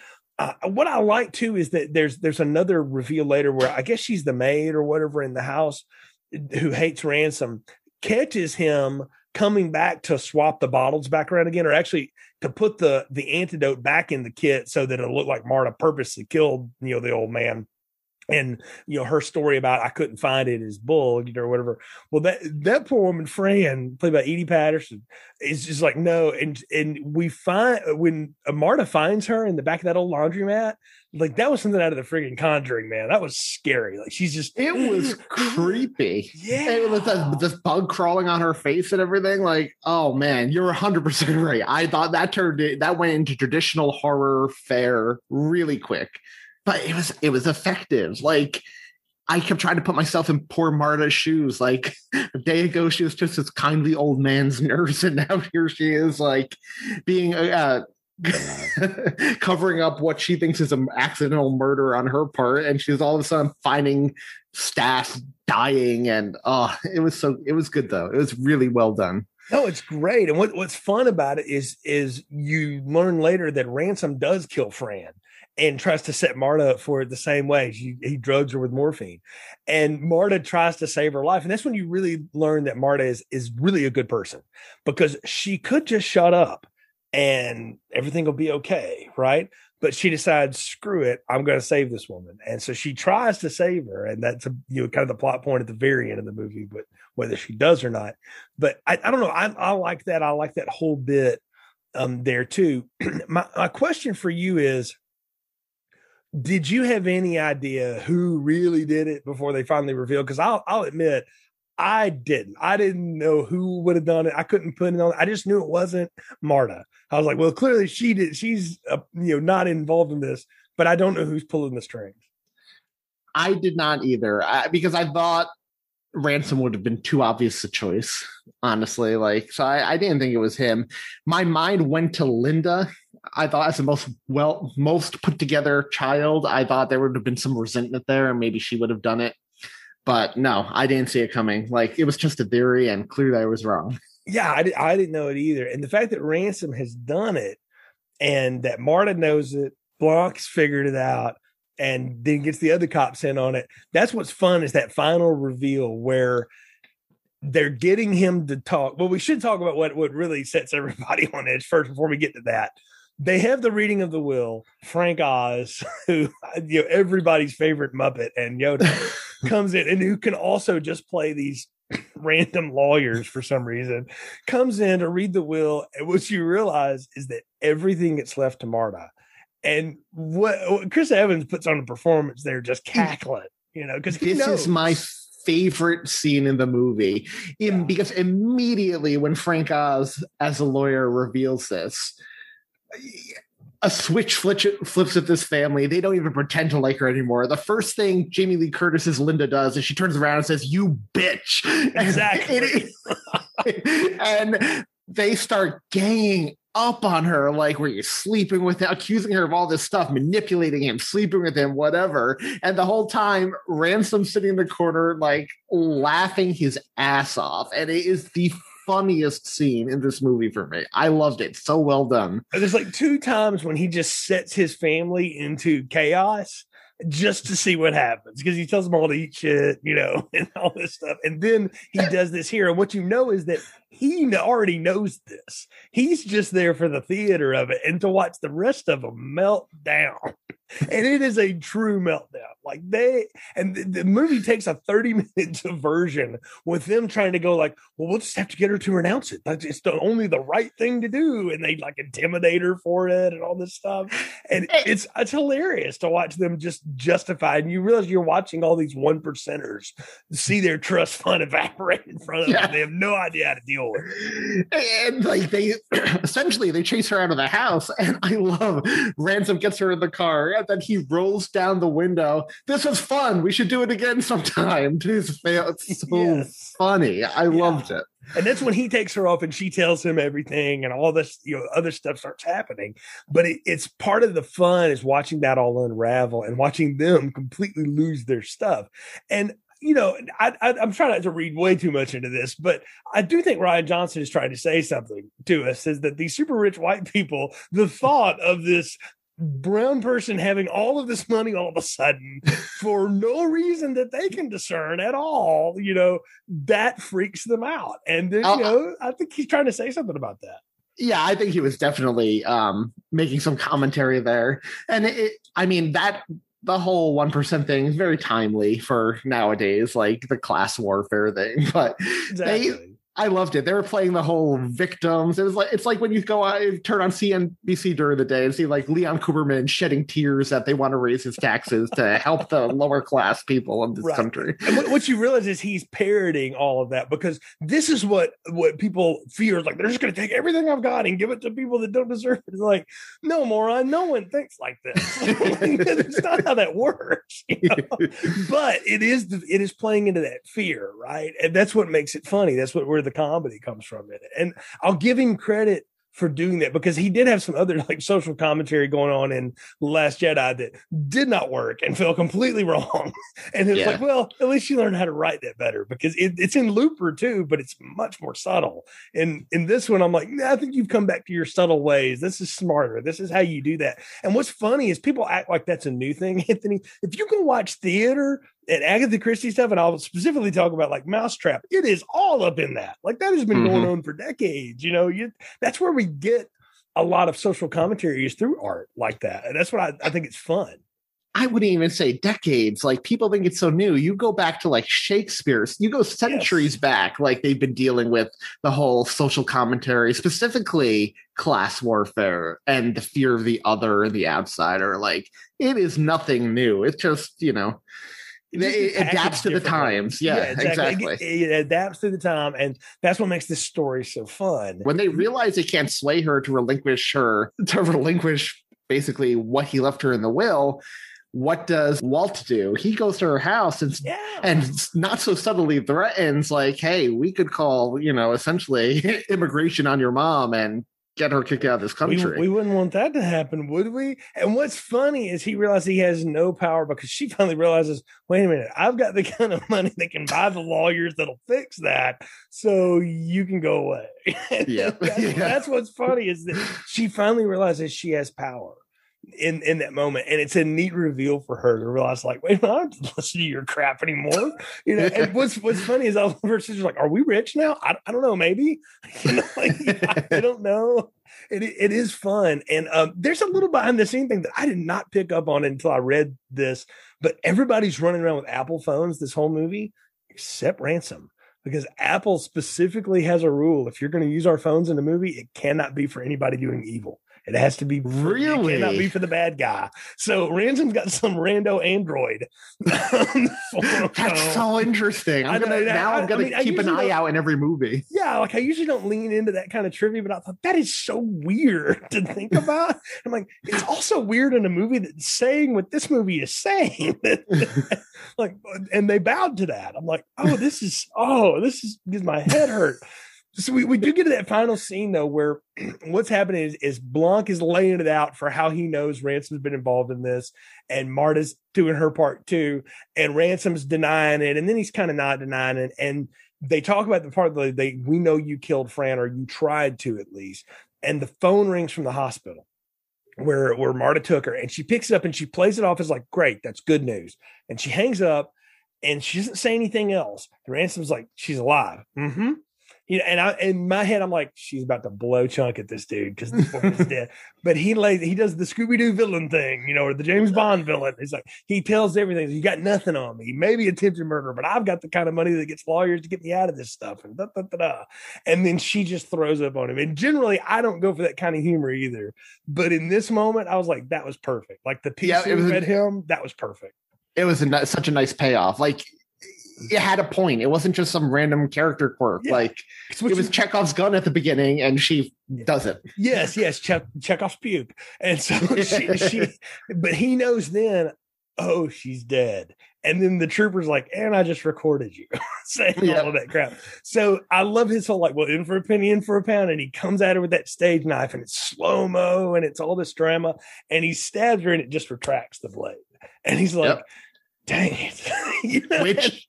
what I like, too, is that there's another reveal later where I guess she's the maid or whatever in the house who hates Ransom, catches him coming back to swap the bottles back around again, or actually to put the antidote back in the kit so that it'll look like Marta purposely killed, you know, the old man. And, you know, her story about I couldn't find it is bull, you know, or whatever. Well, that poor woman, Fran, played by Edie Patterson, is just like, no. And we find when Marta finds her in the back of that old laundromat, like that was something out of the friggin' Conjuring, man. That was scary. Like she's just, it was creepy. Yeah. It was this bug crawling on her face and everything. Like, oh man, you're 100% right. I thought that went into traditional horror fare really quick. But it was effective. Like, I kept trying to put myself in poor Marta's shoes. Like, a day ago, she was just this kindly old man's nurse, and now here she is, like, being covering up what she thinks is an accidental murder on her part, and she's all of a sudden finding staff dying, and it was good though. It was really well done. No, it's great. And what's fun about it is you learn later that Ransom does kill Fran. And tries to set Marta up for it the same way. He drugs her with morphine, and Marta tries to save her life. And that's when you really learn that Marta is really a good person, because she could just shut up and everything will be okay, right? But she decides, screw it, I'm going to save this woman. And so she tries to save her. And that's kind of the plot point at the very end of the movie, but whether she does or not. But I don't know. I like that. I like that whole bit there too. My question for you is, did you have any idea who really did it before they finally revealed? Because I'll admit, I didn't. I didn't know who would have done it. I couldn't put it on. I just knew it wasn't Marta. I was like, well, clearly she did. She's not involved in this, but I don't know who's pulling the strings. I did not either, because I thought Ransom would have been too obvious a choice, honestly. Like, so I didn't think it was him. My mind went to Linda. I thought as the most put together child, I thought there would have been some resentment there and maybe she would have done it. But no, I didn't see it coming. Like, it was just a theory, and clearly I was wrong. Yeah, I didn't know it either. And the fact that Ransom has done it and that Marta knows it, Blanc's figured it out, and then gets the other cops in on it. That's what's fun, is that final reveal where they're getting him to talk. Well, we should talk about what really sets everybody on edge first before we get to that. They have the reading of the will. Frank Oz, who everybody's favorite Muppet and Yoda, comes in, and who can also just play these random lawyers for some reason, comes in to read the will. And what you realize is that everything gets left to Marta. And what Chris Evans puts on a performance there, just cackling, because this is my favorite scene in the movie, because immediately when Frank Oz as a lawyer reveals this, a switch flips at this family. They don't even pretend to like her anymore. The first thing Jamie Lee Curtis's Linda does is she turns around and says, "You bitch." Exactly. And they start ganging up on her, like, were you sleeping with him, accusing her of all this stuff, manipulating him, sleeping with him, whatever. And the whole time, Ransom sitting in the corner, like, laughing his ass off. And it is the funniest scene in this movie for me. I loved it. So well done. There's like two times when he just sets his family into chaos just to see what happens, because he tells them all to eat shit, and all this stuff. And then he does this here. And what is that he already knows this. He's just there for the theater of it and to watch the rest of them melt down. And it is a true meltdown. Like, the movie takes a 30-minute diversion with them trying to go like, well, we'll just have to get her to renounce it. It's only the right thing to do. And they like intimidate her for it and all this stuff. And it's hilarious to watch them just justify. And you realize you're watching all these 1%ers see their trust fund evaporate in front of them. They have no idea how to deal with it. And like, they chase her out of the house. And I love Ransom gets her in the car. Then he rolls down the window. This was fun. We should do it again sometime. It's so funny. I loved it. And that's when he takes her off and she tells him everything, and all this, other stuff starts happening. But it's part of the fun is watching that all unravel and watching them completely lose their stuff. And I'm trying not to read way too much into this, but I do think Rian Johnson is trying to say something to us, is that these super rich white people, the thought of this brown person having all of this money all of a sudden for no reason that they can discern at all, that freaks them out. And then, I think he's trying to say something about that. Yeah, I think he was definitely making some commentary there. And that the whole 1% thing is very timely for nowadays, like the class warfare thing. But exactly. I loved it. They were playing the whole victims. It was like, it's like when you go out, turn on CNBC during the day and see like Leon Cooperman shedding tears that they want to raise his taxes to help the lower class people of this right. country. And what you realize is he's parroting all of that, because this is what people fear. Like, they're just going to take everything I've got and give it to people that don't deserve it. It's like, no, moron, no one thinks like this. It's not how that works. You know? But it is playing into that fear, right? And that's what makes it funny. That's what we're the comedy comes from in it, and I'll give him credit for doing that, because he did have some other like social commentary going on in The Last Jedi that did not work and fell completely wrong. And it's like, well, at least you learned how to write that better, because it's in Looper too, but it's much more subtle. And in this one, I'm like, nah, I think you've come back to your subtle ways. This is smarter. This is how you do that. And what's funny is people act like that's a new thing, Anthony. If you go watch theater and Agatha Christie stuff, and I'll specifically talk about like Mousetrap, it is all up in that. Like, that has been going on for decades. You know, that's where we get a lot of social commentary, is through art like that. And that's what I think it's fun. I wouldn't even say decades. Like, people think it's so new. You go back to like Shakespeare, you go centuries back, like they've been dealing with the whole social commentary, specifically class warfare and the fear of the other and the outsider. Like, it is nothing new. It's just, you know, it adapts to the times. Yeah, exactly. It adapts to the time, and that's what makes this story so fun. When they realize they can't sway her to relinquish basically what he left her in the will, what does Walt do? He goes to her house and not so subtly threatens, like, hey, we could call, you know, essentially immigration on your mom and get her kicked out of this country. We wouldn't want that to happen, would we? And what's funny is he realizes he has no power, because she finally realizes, wait a minute, I've got the kind of money that can buy the lawyers that'll fix that, so you can go away. Yeah. That's what's funny, is that she finally realizes she has power in that moment. And it's a neat reveal for her to realize, like, wait, I don't listen to your crap anymore, you know. And what's funny is all of her sisters are like, are we rich now? I don't know, maybe, you know, like, I don't know. It is fun. And there's a little behind the scene thing that I did not pick up on until I read this, but everybody's running around with Apple phones this whole movie except Ransom, because Apple specifically has a rule: if you're going to use our phones in a movie, it cannot be for anybody doing evil. It has to be really, it cannot be for the bad guy. So Ransom's got some rando Android. That's so interesting. I'm gonna keep an eye out in every movie. Yeah, like, I usually don't lean into that kind of trivia, but I thought that is so weird to think about. I'm like, it's also weird in a movie that's saying what this movie is saying. Like, and they bowed to that. I'm like, this gives my head hurt. So we do get to that final scene, though, where what's happening is Blanc is laying it out for how he knows Ransom's been involved in this, and Marta's doing her part too, and Ransom's denying it, and then he's kind of not denying it, and they talk about the part that we know you killed Fran, or you tried to at least, and the phone rings from the hospital where Marta took her, and she picks it up and she plays it off as like, great, that's good news, and she hangs up, and she doesn't say anything else. And Ransom's like, she's alive. Mm-hmm. You know, and I, in my head, I'm like, she's about to blow chunk at this dude because this woman's dead. But he does the Scooby-Doo villain thing, you know, or the James Bond villain. It's like, he tells everything. You got nothing on me. Maybe attempted murder, but I've got the kind of money that gets lawyers to get me out of this stuff. And da-da-da-da. And then she just throws up on him. And generally, I don't go for that kind of humor either. But in this moment, I was like, that was perfect. Like, the piece we read him, that was perfect. It was such a nice payoff. Like, it had a point. It wasn't just some random character quirk. Yeah. Like, it was Chekhov's gun at the beginning, and she does it. Yes, Chekhov's puke. And so but he knows then, oh, she's dead. And then the trooper's like, and I just recorded you saying all of that crap. So I love his whole, like, well, in for a penny, in for a pound. And he comes at her with that stage knife, and it's slow-mo, and it's all this drama. And he stabs her, and it just retracts the blade. And he's like, dang it. You know? Which,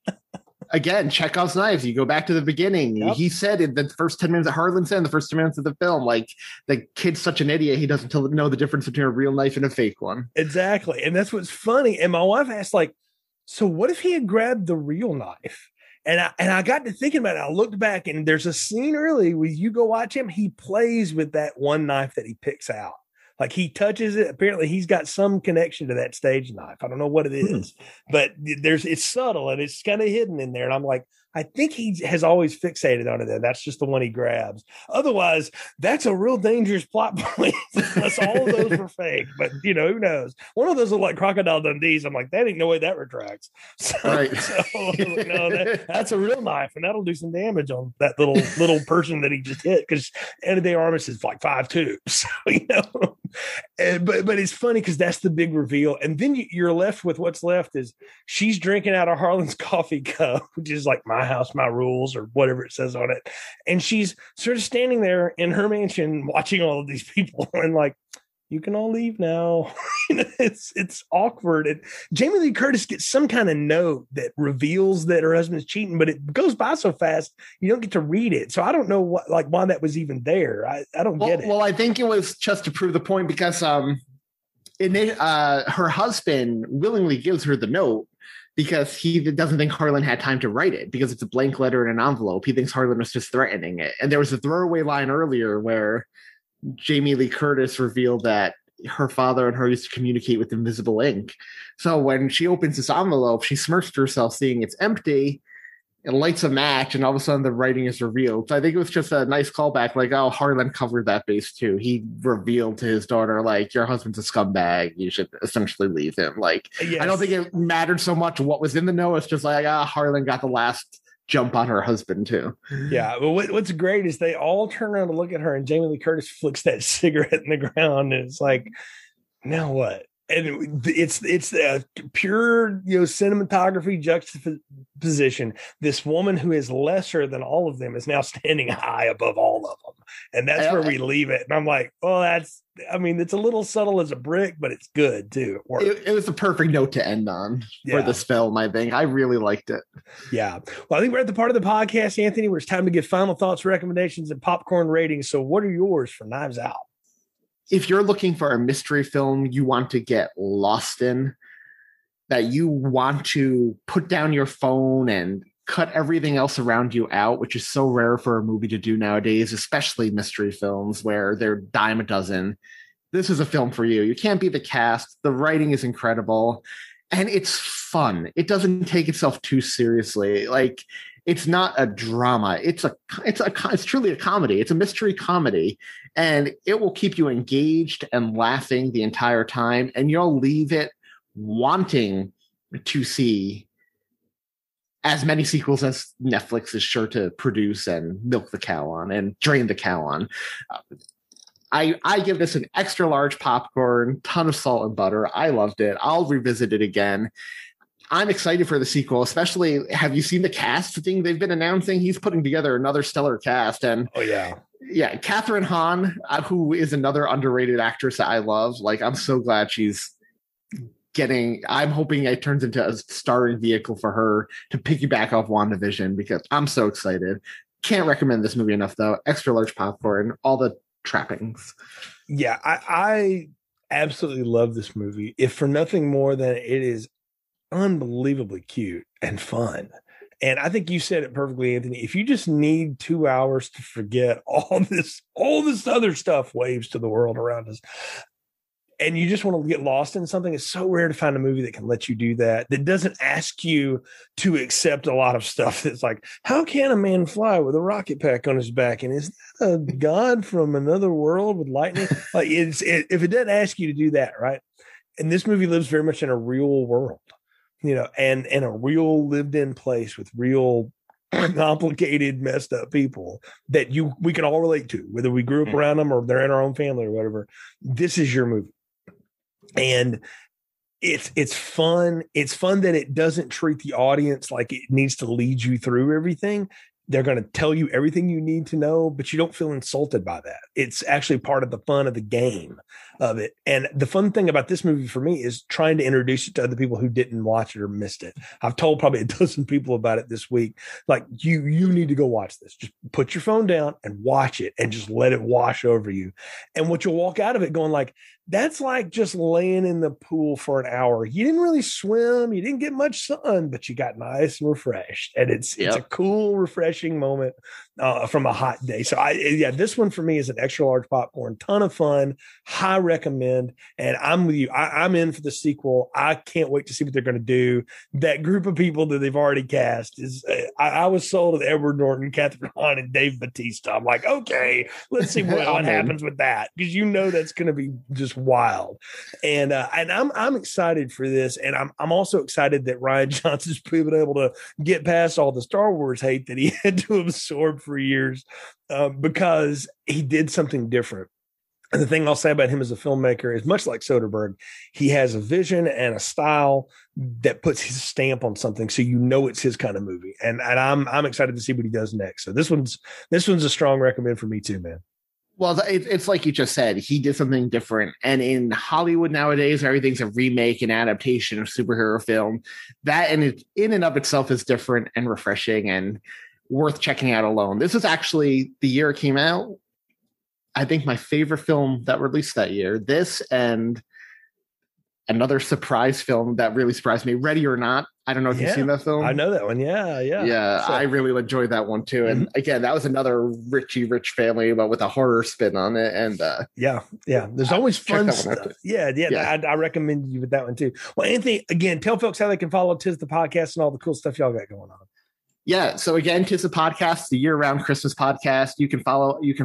again, Chekhov's knives. You go back to the beginning. Yep. He said in the first 10 minutes, Harlan said in the first 10 minutes of the film, like, the kid's such an idiot, he doesn't know the difference between a real knife and a fake one. Exactly. And that's what's funny. And my wife asked, like, so what if he had grabbed the real knife? And I got to thinking about it. I looked back, and there's a scene early where you go watch him. He plays with that one knife that he picks out. Like he touches it. Apparently he's got some connection to that stage knife. I don't know what it is, but it's subtle and it's kind of hidden in there. And I'm like, I think he has always fixated on it. Then that's just the one he grabs. Otherwise, that's a real dangerous plot point. Unless all of those were fake, but you know, who knows? One of those look like Crocodile Dundee's. I'm like, that ain't no way that retracts. So, right. That's a real knife, and that'll do some damage on that little person that he just hit. Because Ana de Arma is like 5'2", so you know. But it's funny because that's the big reveal, and then you're left with what's left is she's drinking out of Harlan's coffee cup, which is like my house, my rules, or whatever it says on it. And she's sort of standing there in her mansion watching all of these people and like, you can all leave now. it's awkward. And Jamie Lee Curtis gets some kind of note that reveals that her husband's cheating, but it goes by so fast, you don't get to read it. So I don't know why that was even there. I don't get it. Well, I think it was just to prove the point because her husband willingly gives her the note because he doesn't think Harlan had time to write it because it's a blank letter in an envelope. He thinks Harlan was just threatening it. And there was a throwaway line earlier where Jamie Lee Curtis revealed that her father and her used to communicate with invisible ink. So when she opens this envelope, she smirks to herself, seeing it's empty, and lights a match, and all of a sudden the writing is revealed. So I think it was just a nice callback, like, oh, Harlan covered that base too. He revealed to his daughter, like, your husband's a scumbag. You should essentially leave him. Like, yes. I don't think it mattered so much what was in the note. It's just like, Harlan got the last jump on her husband too. Yeah. Well, what's great is they all turn around to look at her, and Jamie Lee Curtis flicks that cigarette in the ground, and it's like, now what? And it's a pure, you know, cinematography juxtaposition. This woman who is lesser than all of them is now standing high above all of them, and that's where we leave it. And I'm like, oh, it's a little subtle as a brick, but it's good too. It was the perfect note to end on for this film, I think. I really liked it. Yeah. Well, I think we're at the part of the podcast, Anthony, where it's time to give final thoughts, recommendations, and popcorn ratings. So what are yours for Knives Out? If you're looking for a mystery film you want to get lost in, that you want to put down your phone and cut everything else around you out, which is so rare for a movie to do nowadays, especially mystery films where they're dime a dozen, this is a film for you. You can't beat the cast. The writing is incredible, and it's fun. It doesn't take itself too seriously. Like, it's not a drama. It's truly a comedy. It's a mystery comedy, and it will keep you engaged and laughing the entire time. And you'll leave it wanting to see as many sequels as Netflix is sure to produce and milk the cow on and drain the cow on. I give this an extra large popcorn, ton of salt and butter. I loved it. I'll revisit it again. I'm excited for the sequel, especially, have you seen the cast thing they've been announcing? He's putting together another stellar cast. And yeah, Catherine Hahn, who is another underrated actress that I love. Like, I'm so glad she's I'm hoping it turns into a starring vehicle for her to piggyback off WandaVision, because I'm so excited. Can't recommend this movie enough, though. Extra large popcorn, all the trappings. Yeah, I absolutely love this movie. If for nothing more than it is unbelievably cute and fun. And I think you said it perfectly, Anthony. If you just need 2 hours to forget all this other stuff waves to the world around us, and you just want to get lost in something, it's so rare to find a movie that can let you do that, that doesn't ask you to accept a lot of stuff. That's like, how can a man fly with a rocket pack on his back? And is that a god from another world with lightning? Like, if it doesn't ask you to do that, right? And this movie lives very much in a real world. You know, and a real lived in place with real complicated, messed up people that we can all relate to, whether we grew up around them or they're in our own family or whatever. This is your movie. And it's fun. It's fun that it doesn't treat the audience like it needs to lead you through everything. They're going to tell you everything you need to know, but you don't feel insulted by that. It's actually part of the fun of the game of it. And the fun thing about this movie for me is trying to introduce it to other people who didn't watch it or missed it. I've told probably a dozen people about it this week. Like, you need to go watch this. Just put your phone down and watch it and just let it wash over you. And what you'll walk out of it going like, that's like just laying in the pool for an hour. You didn't really swim. You didn't get much sun, but you got nice and refreshed. And it's a cool, refreshing refreshing moment from a hot day. So this one for me is an extra large popcorn, ton of fun, high recommend. And I'm with you. I'm in for the sequel. I can't wait to see what they're going to do. That group of people that they've already cast is, I was sold with Edward Norton, Catherine Hahn, and Dave Bautista. I'm like, okay, let's see what happens with that. Because you know that's going to be just wild. And I'm excited for this. And I'm also excited that Rian Johnson's been able to get past all the Star Wars hate that he had to absorb for years because he did something different. And the thing I'll say about him as a filmmaker is much like Soderbergh, he has a vision and a style that puts his stamp on something. So, you know, it's his kind of movie. And I'm excited to see what he does next. So this one's a strong recommend for me too, man. Well, it's like you just said, he did something different. And in Hollywood nowadays, everything's a remake and adaptation of superhero film. That in and of itself is different and refreshing and worth checking out alone. This is actually the year it came out. I think my favorite film that released that year, this and another surprise film that really surprised me, Ready or Not. I don't know if you've seen that film. I know that one. Yeah. So, I really enjoyed that one too. And again, that was another rich family, but with a horror spin on it. And there's always fun stuff. I recommend you with that one too. Well, Anthony, again, tell folks how they can follow Tis the Podcast and all the cool stuff y'all got going on. Yeah. So again, Tis the Podcast, the year-round Christmas podcast. You can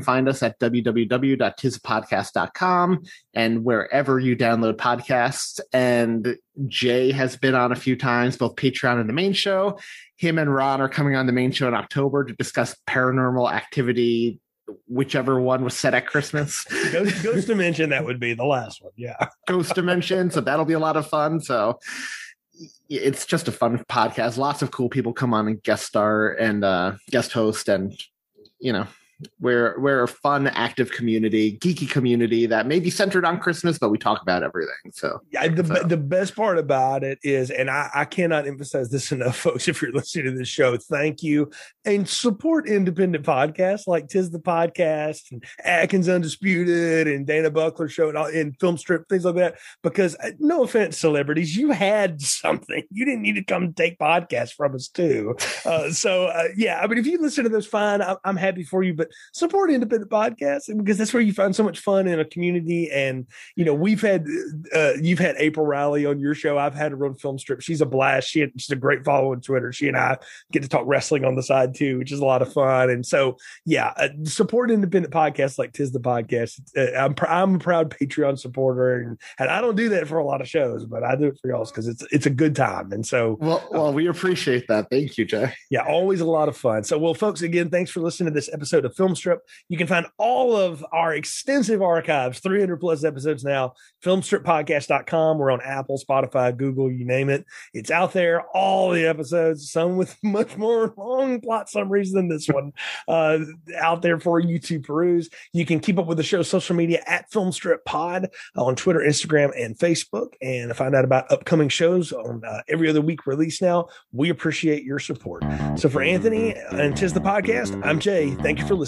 find us at www.tisthepodcast.com and wherever you download podcasts. And Jay has been on a few times, both Patreon and the main show. Him and Ron are coming on the main show in October to discuss Paranormal Activity, whichever one was set at Christmas. Ghost Dimension, that would be the last one. Yeah. Ghost Dimension. So that'll be a lot of fun. So it's just a fun podcast. Lots of cool people come on and guest star and guest host. And, you know, we're a fun, active community, geeky community that may be centered on Christmas, but we talk about everything. So yeah, the best part about it is, and I cannot emphasize this enough, folks, if you're listening to this show, thank you. And support independent podcasts like Tis the Podcast and Atkins Undisputed and Dana Buckler Show and Film Strip, things like that. Because no offense, celebrities, you had something. You didn't need to come take podcasts from us too. I mean, if you listen to those, fine. I'm happy for you, but support independent podcasts because that's where you find so much fun in a community. And, you know, you've had April Riley on your show. I've had her on Film Strip. She's a blast. She's a great follow on Twitter. She and I get to talk wrestling on the side too, which is a lot of fun. And so, support independent podcasts like Tis the Podcast. I'm a proud Patreon supporter and I don't do that for a lot of shows, but I do it for y'all because it's a good time. And so, well, we appreciate that. Thank you, Jay. Yeah. Always a lot of fun. So, well, folks, again, thanks for listening to this episode of Film Strip. You can find all of our extensive archives, 300 plus episodes now, filmstrippodcast.com. We're on Apple, Spotify, Google, you name it. It's out there, all the episodes, some with much more long plot summaries than this one, out there for you to peruse. You can keep up with the show's social media at FilmStripPod on Twitter, Instagram, and Facebook, and find out about upcoming shows on every other week release now. We appreciate your support. So for Anthony and Tis the Podcast, I'm Jay. Thank you for listening